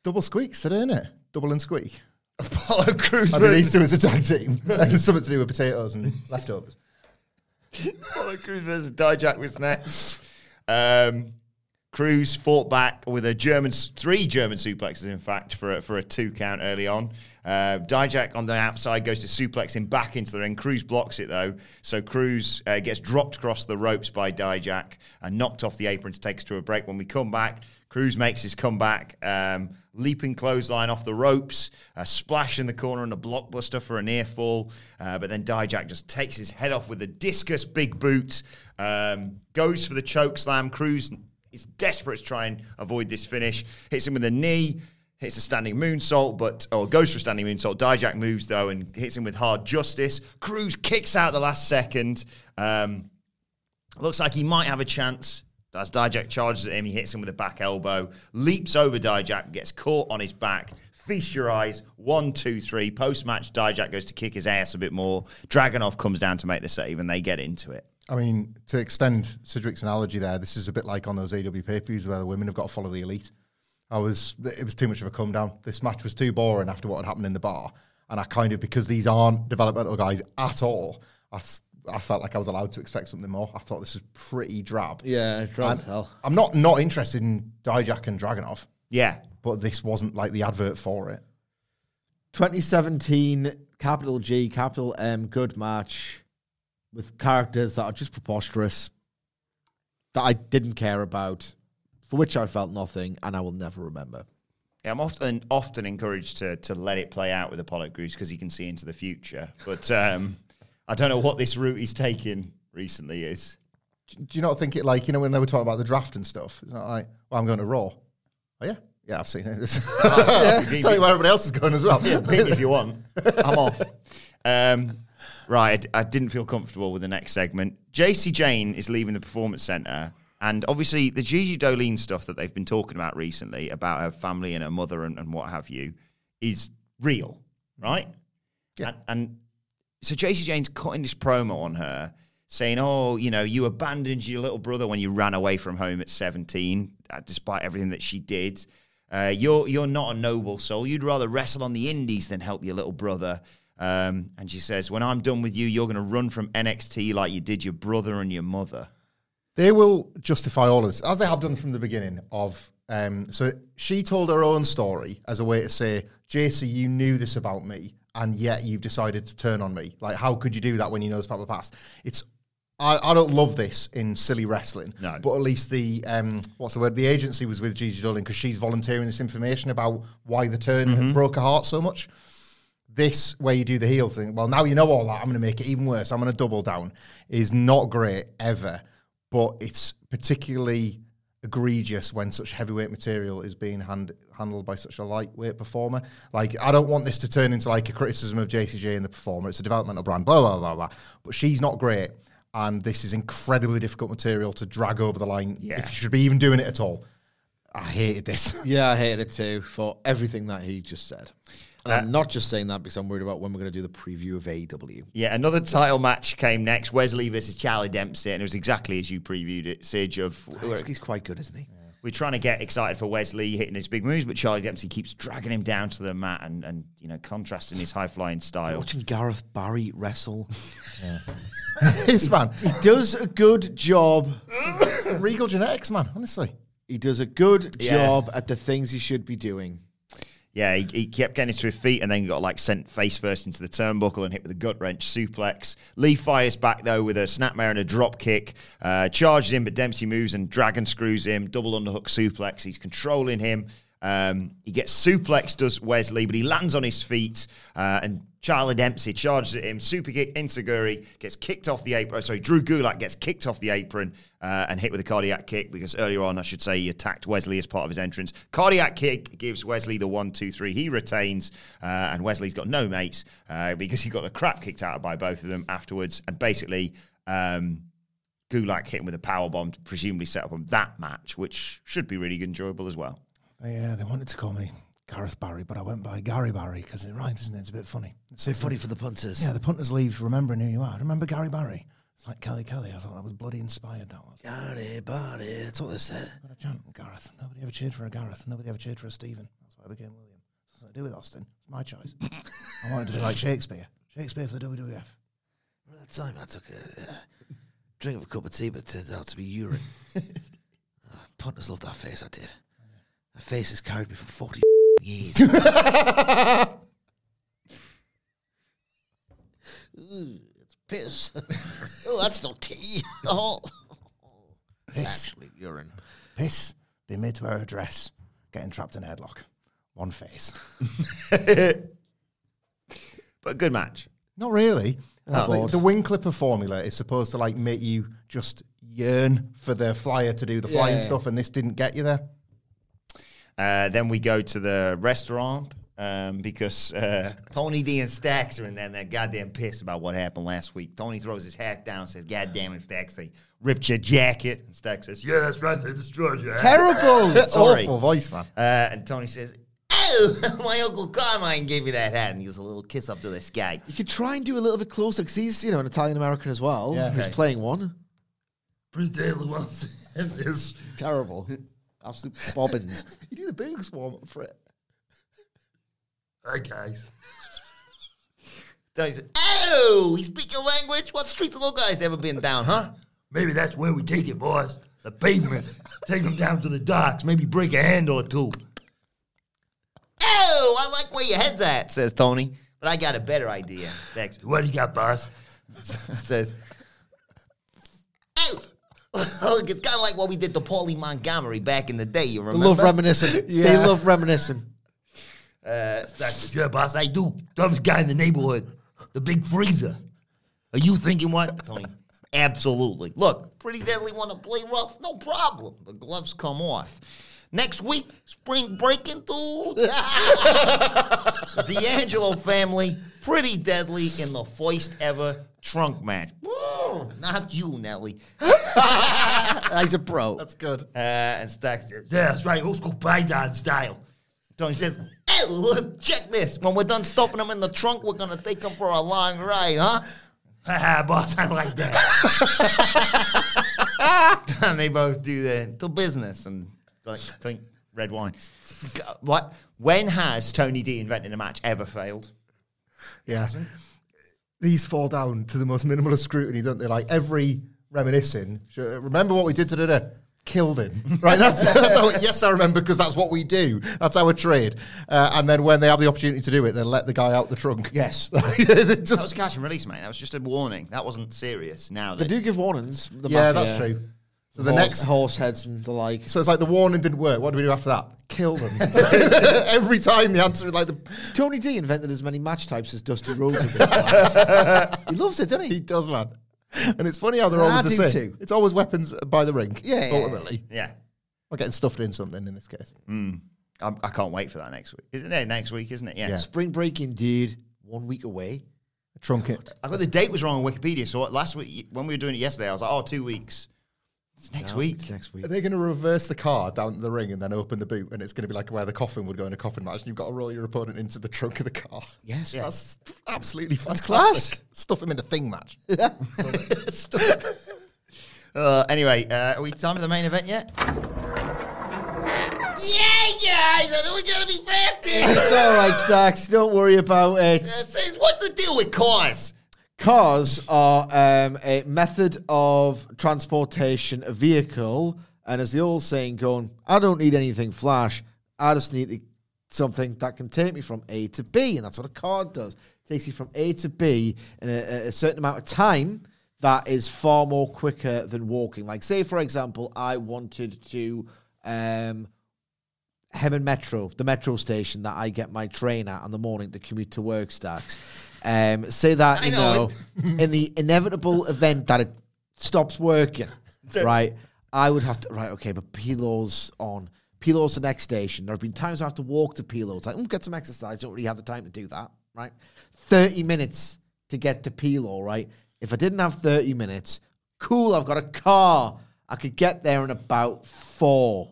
Double squeaks today, isn't it? Double and squeak. Apollo Crews. I mean, these two as a tag team. It's something to do with potatoes and leftovers. Apollo Crews versus Dijak was next. Crews fought back with three German suplexes, in fact, for a 2 count early on. Dijak on the outside goes to suplex him back into the ring. Crews blocks it, though. So Crews gets dropped across the ropes by Dijak and knocked off the apron to take us to a break. When we come back, Crews makes his comeback, leaping clothesline off the ropes, a splash in the corner and a blockbuster for a near fall. But then Dijak just takes his head off with a discus big boot, goes for the choke slam. Crews is desperate to try and avoid this finish. Hits him with a knee, hits a standing moonsault, goes for a standing moonsault. Dijak moves, though, and hits him with hard justice. Crews kicks out the last second. Looks like he might have a chance. As Dijak charges at him, he hits him with a back elbow, leaps over Dijak, gets caught on his back. Feast your eyes, 1, 2, 3. Post-match, Dijak goes to kick his ass a bit more. Dragunov comes down to make the save, and they get into it. I mean, to extend Sidgwick's analogy there, this is a bit like on those AEW pay-per-views where the women have got to follow the elite. It was too much of a come down. This match was too boring after what had happened in the bar. And I kind of, because these aren't developmental guys at all, I felt like I was allowed to expect something more. I thought this was pretty drab. Yeah, drab as hell. I'm not interested in Dijak and Dragunov. Yeah. But this wasn't like the advert for it. 2017, capital G, capital M, good match with characters that are just preposterous, that I didn't care about, for which I felt nothing, and I will never remember. Yeah, I'm often encouraged to let it play out with Apollo Crews because he can see into the future. But I don't know what this route he's taken recently is. Do you not think it, like, you know, when they were talking about the draft and stuff, it's not like, well, I'm going to Raw. Oh, yeah? Yeah, I've seen it. Yeah, tell you where everybody else is going as well. Yeah, pick if you want. I'm off. Right, I didn't feel comfortable with the next segment. JC Jane is leaving the Performance Centre. And obviously, the Gigi Dolin stuff that they've been talking about recently, about her family and her mother and what have you, is real, right? Yeah. And so JC Jane's cutting this promo on her, saying, oh, you know, you abandoned your little brother when you ran away from home at 17, despite everything that she did. You're not a noble soul. You'd rather wrestle on the indies than help your little brother. And she says, when I'm done with you, you're going to run from NXT like you did your brother and your mother. They will justify all of this, as they have done from the beginning of... so she told her own story as a way to say, JC, you knew this about me, and yet you've decided to turn on me. Like, how could you do that when you know this about the past? It's... I don't love this in silly wrestling, no. But at least the... what's the word? The agency was with Gigi Dolin because she's volunteering this information about why the turn broke her heart so much. This, where you do the heel thing, well, now you know all that, I'm going to make it even worse, I'm going to double down, is not great ever. But it's particularly egregious when such heavyweight material is being handled by such a lightweight performer. Like, I don't want this to turn into, like, a criticism of JCJ and the performer. It's a developmental brand, blah, blah, blah, blah. But she's not great, and this is incredibly difficult material to drag over the line if you should be even doing it at all. I hated this. Yeah, I hated it too for everything that he just said. And I'm not just saying that because I'm worried about when we're going to do the preview of AEW. Yeah, another title match came next, Wesley versus Charlie Dempsey, and it was exactly as you previewed it, Sige. He's quite good, isn't he? Yeah. We're trying to get excited for Wesley hitting his big moves, but Charlie Dempsey keeps dragging him down to the mat and you know, contrasting his high-flying style. Watching Gareth Barry wrestle. This man. He does a good job. Regal genetics, man, honestly. He does a good job at the things he should be doing. Yeah, he kept getting to his feet and then got, like, sent face first into the turnbuckle and hit with a gut-wrench suplex. Lee fires back, though, with a snapmare and a drop kick. Charges him, but Dempsey moves and dragon screws him. Double underhook suplex. He's controlling him. He gets suplexed, does Wesley, but he lands on his feet. And Charlie Dempsey charges at him. Super kick, Insiguri, gets kicked off the apron. Sorry, Drew Gulak gets kicked off the apron and hit with a cardiac kick because earlier on, I should say, he attacked Wesley as part of his entrance. Cardiac kick gives Wesley the 1, 2, 3. He retains, and Wesley's got no mates because he got the crap kicked out by both of them afterwards. And basically, Gulak hit him with a powerbomb to presumably set up on that match, which should be really enjoyable as well. Yeah, they wanted to call me Gareth Barry, but I went by Gary Barry because it rhymes, isn't it? It's a bit funny. It's so funny for the punters. Yeah, the punters leave remembering who you are. Remember Gary Barry? It's like Kelly. I thought that was bloody inspired, that was. Gary Barry, that's what they said. What a chant, Gareth. Nobody ever cheered for a Gareth. Nobody ever cheered for a Stephen. That's why I became William. It's nothing to do with Austin. It's my choice. I wanted to be like Shakespeare. Shakespeare for the WWF. At that time, I took a drink of a cup of tea, but it turned out to be urine. Punters loved that face, I did. My face has carried me for 40 years. Ooh, it's piss. Oh, that's not tea. Oh. Piss. Actually, urine. Piss. Be made to wear a dress. Getting trapped in a headlock. One face. But good match. Not really. The Winkler formula is supposed to, like, make you just yearn for the flyer to do the flying stuff, and this didn't get you there. Then we go to the restaurant Because Tony D and Stacks are in there and they're goddamn pissed about what happened last week. Tony throws his hat down and says, "God damn it, Stacks, they ripped your jacket." And Stacks says, "Yeah, that's right, they destroyed your hat." Terrible. Sorry. Awful voice, man. And Tony says, "Oh, my Uncle Carmine gave me that hat," and he gives a little kiss up to the sky. You could try and do a little bit closer, because he's, you know, an Italian-American as well. Yeah, who's playing one. It's terrible. Absolute bobbin. You do the biggest warm-up for it. Hi, guys. Tony said, "Oh, he speaks your language? What street the little guy's ever been down, huh?" "Maybe that's where we take it, boys. The pavement. Take them down to the docks. Maybe break a hand or two." "Oh, I like where your head's at," says Tony. "But I got a better idea." Next. "What do you got, boss?" Says, "Oh, look, it's kind of like what we did to Paulie Montgomery back in the day, you remember?" They love reminiscing. Yeah. They love reminiscing. Stacks, "Yeah, boss, I do. Toughest guy in the neighborhood. The big freezer. Are you thinking what?" Tony, "Absolutely. Look, pretty deadly want to play rough? No problem. The gloves come off. Next week, spring breaking, dude." The D'Angelo family, pretty deadly in the first ever trunk match. Woo! Not you, Nelly. He's a pro. That's good. And Stacks, "Yeah, that's right. Old school Paisan style." Tony says, "Hey, look, check this. When we're done stopping them in the trunk, we're going to take them for a long ride, huh?" "Haha, boss, I like that." And they both do that. To business and like, red wine. What? When has Tony D inventing a match ever failed? Yeah. These fall down to the most minimalist scrutiny, don't they? Like every reminiscing, remember what we did to the... Killed him, right? That's how. Yes, I remember, because that's what we do. That's our trade. And then when they have the opportunity to do it, they let the guy out the trunk. Yes, that was a catch and release, mate. That was just a warning. That wasn't serious. Now they do give warnings. That's true. So the next horse heads and the like. So it's like the warning didn't work. What do we do after that? Kill them. Every time the answer is like the Tony D invented as many match types as Dusty Rhodes. He loves it, doesn't he? He does, man. And it's funny how they're always the same. Too. It's always weapons by the ring, ultimately. Yeah. Or getting stuffed in something in this case. Mm. I can't wait for that next week. Isn't it next week, isn't it? Yeah. Spring break indeed. 1 week away. A trunket. I thought the date was wrong on Wikipedia, so last week, when we were doing it yesterday, I was like, 2 weeks. It's next week. Are they going to reverse the car down to the ring and then open the boot, and it's going to be like where the coffin would go in a coffin match, and you've got to roll your opponent into the trunk of the car? Yes. That's absolutely fantastic. That's class. Stuff him in a thing match. Yeah. Anyway, are we time for the main event yet? Yeah, guys, I know we're going to be fasting. It's all right, Stacks. Don't worry about it. What's the deal with cars? Cars are a method of transportation, a vehicle, and as the old saying going, I don't need anything flash, I just need something that can take me from A to B, and that's what a car does. It takes you from A to B in a certain amount of time that is far more quicker than walking. Like, say, for example, I wanted to Hemen Metro, the metro station that I get my train at in the morning to commute to work, Stacks. Say that, in the inevitable event that it stops working, right? I would have to, but Pilo's on. Pilo's the next station. There have been times I have to walk to Pilo. It's like, get some exercise. Don't really have the time to do that, right? 30 minutes to get to Pilo, right? If I didn't have 30 minutes, cool, I've got a car. I could get there in about 4.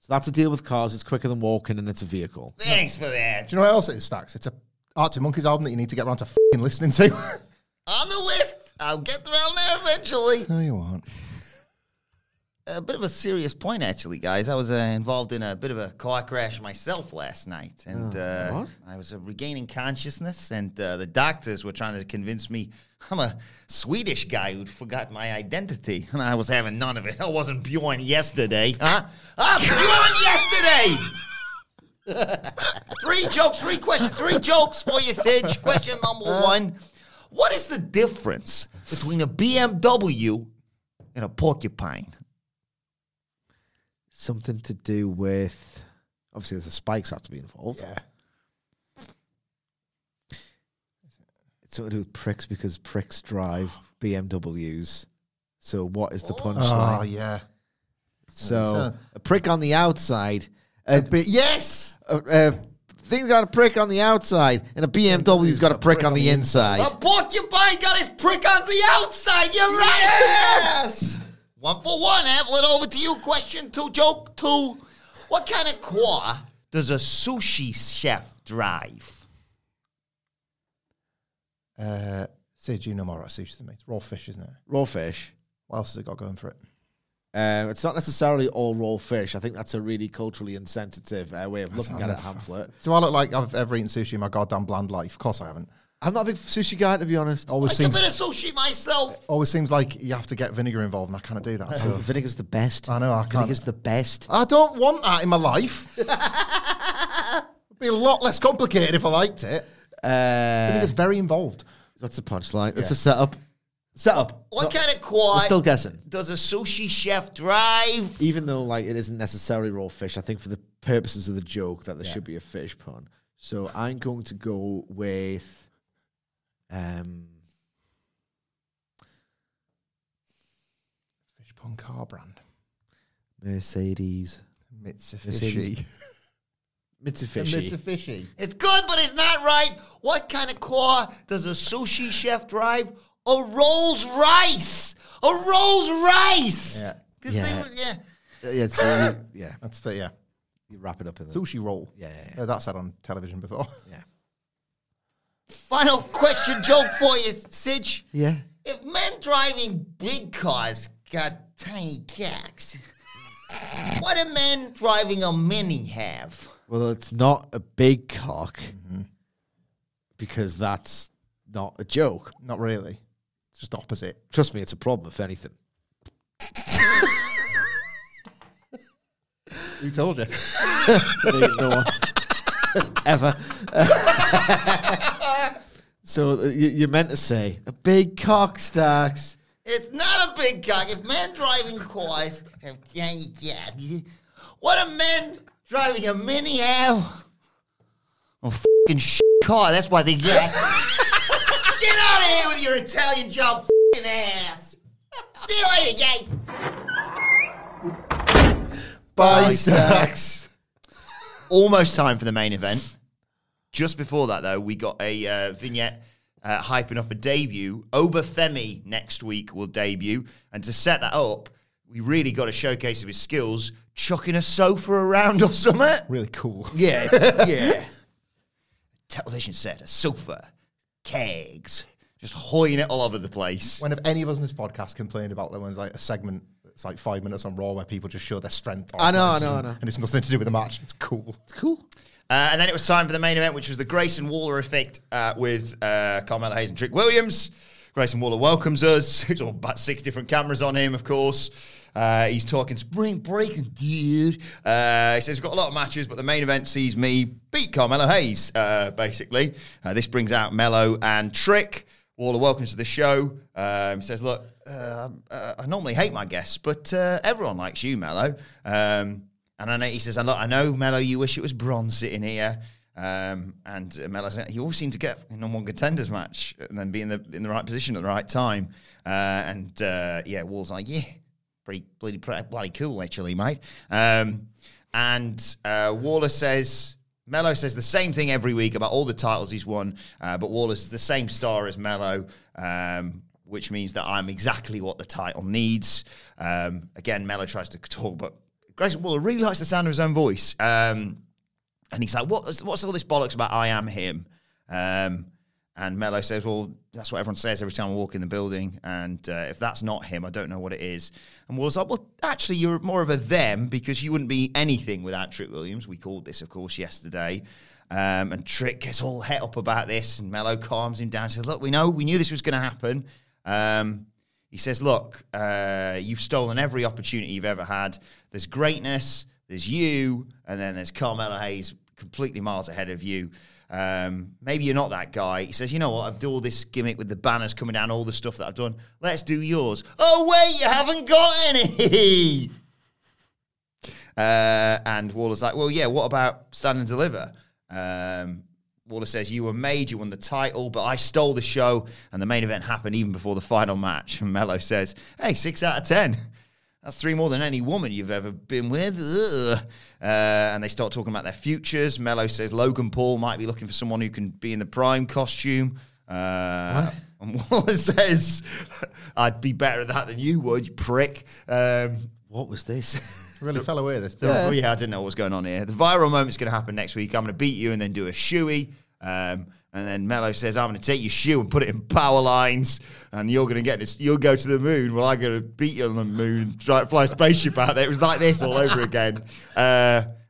So that's a deal with cars. It's quicker than walking, and it's a vehicle. Thanks for that. Do you know what else it is, Stacks? It's a Arctic Monkeys album that you need to get around to f***ing listening to. On the list. I'll get around there eventually. No, you won't. A bit of a serious point, actually, guys. I was involved in a bit of a car crash myself last night. And I was regaining consciousness, and the doctors were trying to convince me I'm a Swedish guy who'd forgot my identity. And I was having none of it. I wasn't Bjorn yesterday. Huh? I'm Bjorn yesterday! 3 jokes for you, Sidge. Question number 1. What is the difference between a BMW and a porcupine? Something to do with... Obviously, the spikes have to be involved. Yeah. It's something to do with pricks, because pricks drive BMWs. So what is the punchline? Oh, yeah. So a prick on the outside... yes! Thing's got a prick on the outside, and a BMW's got a prick on the inside. A porcupine got his prick on the outside, you're right! Yes! One for one, Avalon, over to you. Question two, joke two. What kind of car does a sushi chef drive? Seiji Nomura, sushi's the mate. Raw fish, isn't it? Raw fish. What else has it got going for it? It's not necessarily all raw fish. I think that's a really culturally insensitive way of looking at it, Hamlet. Do I look like I've ever eaten sushi in my goddamn bland life? Of course I haven't. I'm not a big sushi guy, to be honest. I like a bit of sushi myself. Always seems like you have to get vinegar involved, and I can't do that. So. Vinegar's the best. I know, I can't. Vinegar's the best. I don't want that in my life. It'd be a lot less complicated if I liked it. Vinegar's very involved. That's the punchline. It's a setup. Setup. What kind of quad? We're still guessing. Does a sushi chef drive? Even though, like, it isn't necessarily raw fish, I think for the purposes of the joke that there should be a fish pun. So I'm going to go with, fish pun car brand. Mercedes. Mitsubishi. Mitsubishi. It's good, but it's not right. What kind of car does a sushi chef drive? A Rolls Royce. That's the You wrap it up in the sushi roll. Yeah. That's had on television before. Yeah. Final question, joke for you, Sidge. Yeah. If men driving big cars got tiny cocks, what do men driving a Mini have? Well, it's not a big cock because that's not a joke. Not really. It's just opposite. Trust me, it's a problem, if anything. Who told you? No one. Ever. So you're meant to say, a big cock, Starks. It's not a big cock. If men driving cars have tiny cocks, what a men driving a Mini have? A fucking shit car. That's why they get... Get out of here with your Italian job, f***ing ass. See you later, guys. Bye, Sacks. Almost time for the main event. Just before that, though, we got a vignette hyping up a debut. Obafemi next week will debut. And to set that up, we really got a showcase of his skills, chucking a sofa around or something. Really cool. Yeah. Television set, a sofa. Kegs. Just hoying it all over the place. When have any of us in this podcast complained about that when like a segment that's like 5 minutes on Raw where people just show their strength? I know. And it's nothing to do with the match. It's cool. And then it was time for the main event, which was the Grayson Waller effect with Carmelo Hayes and Trick Williams. Grayson Waller welcomes us. It's all about 6 different cameras on him, of course. He's talking spring breaking, dude. He says, we've got a lot of matches, but the main event sees me beat Carmelo Hayes, basically. This brings out Mello and Trick. Waller welcomes to the show. He says, look, I normally hate my guests, but everyone likes you, Mello. And I know, he says, look, I know, Mello, you wish it was Bron sitting here. And Mello says, you all seem to get a number one contenders match and then be in the right position at the right time. Waller's like, yeah. Pretty bloody cool, actually, mate. Waller says, Mello says the same thing every week about all the titles he's won, but Waller's the same star as Mello, which means that I'm exactly what the title needs. Again, Mello tries to talk, but Grayson Waller really likes the sound of his own voice. And he's like, what's all this bollocks about I am him? And Mello says, well, that's what everyone says every time I walk in the building. And if that's not him, I don't know what it is. And Waller's like, well, actually, you're more of a them because you wouldn't be anything without Trick Williams. We called this, of course, yesterday. And Trick gets all het up about this. And Mello calms him down and says, look, we knew this was going to happen. He says, look, you've stolen every opportunity you've ever had. There's greatness, there's you, and then there's Carmelo Hayes completely miles ahead of you. Maybe you're not that guy. He says, you know what, I've done all this gimmick with the banners coming down, all the stuff that I've done. Let's do yours. Oh, wait, you haven't got any. And Waller's like, well, yeah, what about Stand and Deliver? Waller says, you were made, you won the title, but I stole the show, and the main event happened even before the final match. And Mello says, hey, 6 out of 10. That's three more than any woman you've ever been with. And they start talking about their futures. Mello says Logan Paul might be looking for someone who can be in the prime costume. What? And Waller says, I'd be better at that than you would, you prick. What was this? Really fell away this time. Yeah. Oh, yeah, I didn't know what was going on here. The viral moment's going to happen next week. I'm going to beat you and then do a shoey. And then Mello says, I'm going to take your shoe and put it in power lines, and you're going to get this. You'll go to the moon. Well, I'm going to beat you on the moon and fly a spaceship out there. It was like this all over again.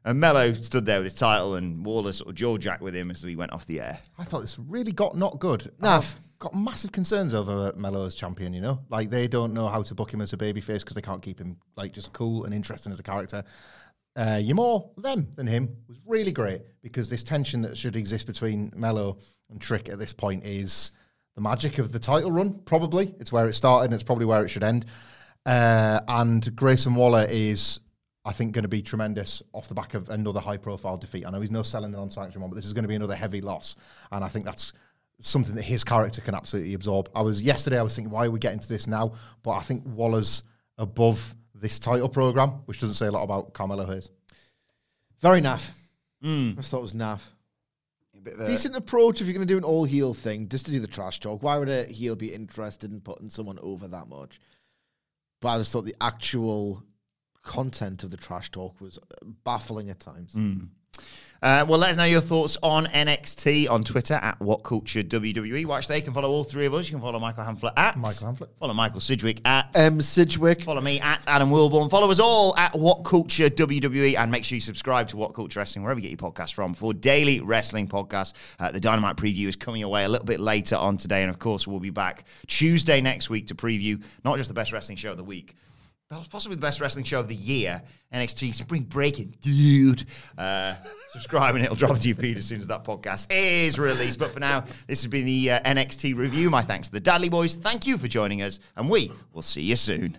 And Mello stood there with his title, and Waller sort of jaw-jacked with him as we went off the air. I thought this really got not good. No. I've got massive concerns over Mello as champion, you know? Like, they don't know how to book him as a babyface because they can't keep him, like, just cool and interesting as a character. You're more them than him was really great, because this tension that should exist between Mello and Trick at this point is the magic of the title run, probably. It's where it started, and it's probably where it should end. And Grayson Waller is, I think, going to be tremendous off the back of another high-profile defeat. I know he's no selling the non-sanctioned one, but this is going to be another heavy loss, and I think that's something that his character can absolutely absorb. Yesterday I was thinking, why are we getting to this now? But I think Waller's above this title program, which doesn't say a lot about Carmelo Hayes. Very naff. I just thought it was naff. Decent approach if you're going to do an all-heel thing, just to do the trash talk. Why would a heel be interested in putting someone over that much? But I just thought the actual content of the trash talk was baffling at times. Well, let us know your thoughts on NXT on Twitter at WhatCultureWWE. Watch there. You can follow all three of us. You can follow Michael Hamflet at Michael Hamflet. Follow Michael Sidgwick at M Sidgwick. Follow me at Adam Wilborn. Follow us all at WhatCultureWWE, and make sure you subscribe to What Culture Wrestling wherever you get your podcasts from for daily wrestling podcasts. The Dynamite preview is coming your way a little bit later on today, and of course we'll be back Tuesday next week to preview not just the best wrestling show of the week, possibly the best wrestling show of the year, NXT Spring Breaking, dude. Subscribe and it'll drop into your feed as soon as that podcast is released. But for now, this has been the NXT review. My thanks to the Dudley Boys. Thank you for joining us, and we will see you soon.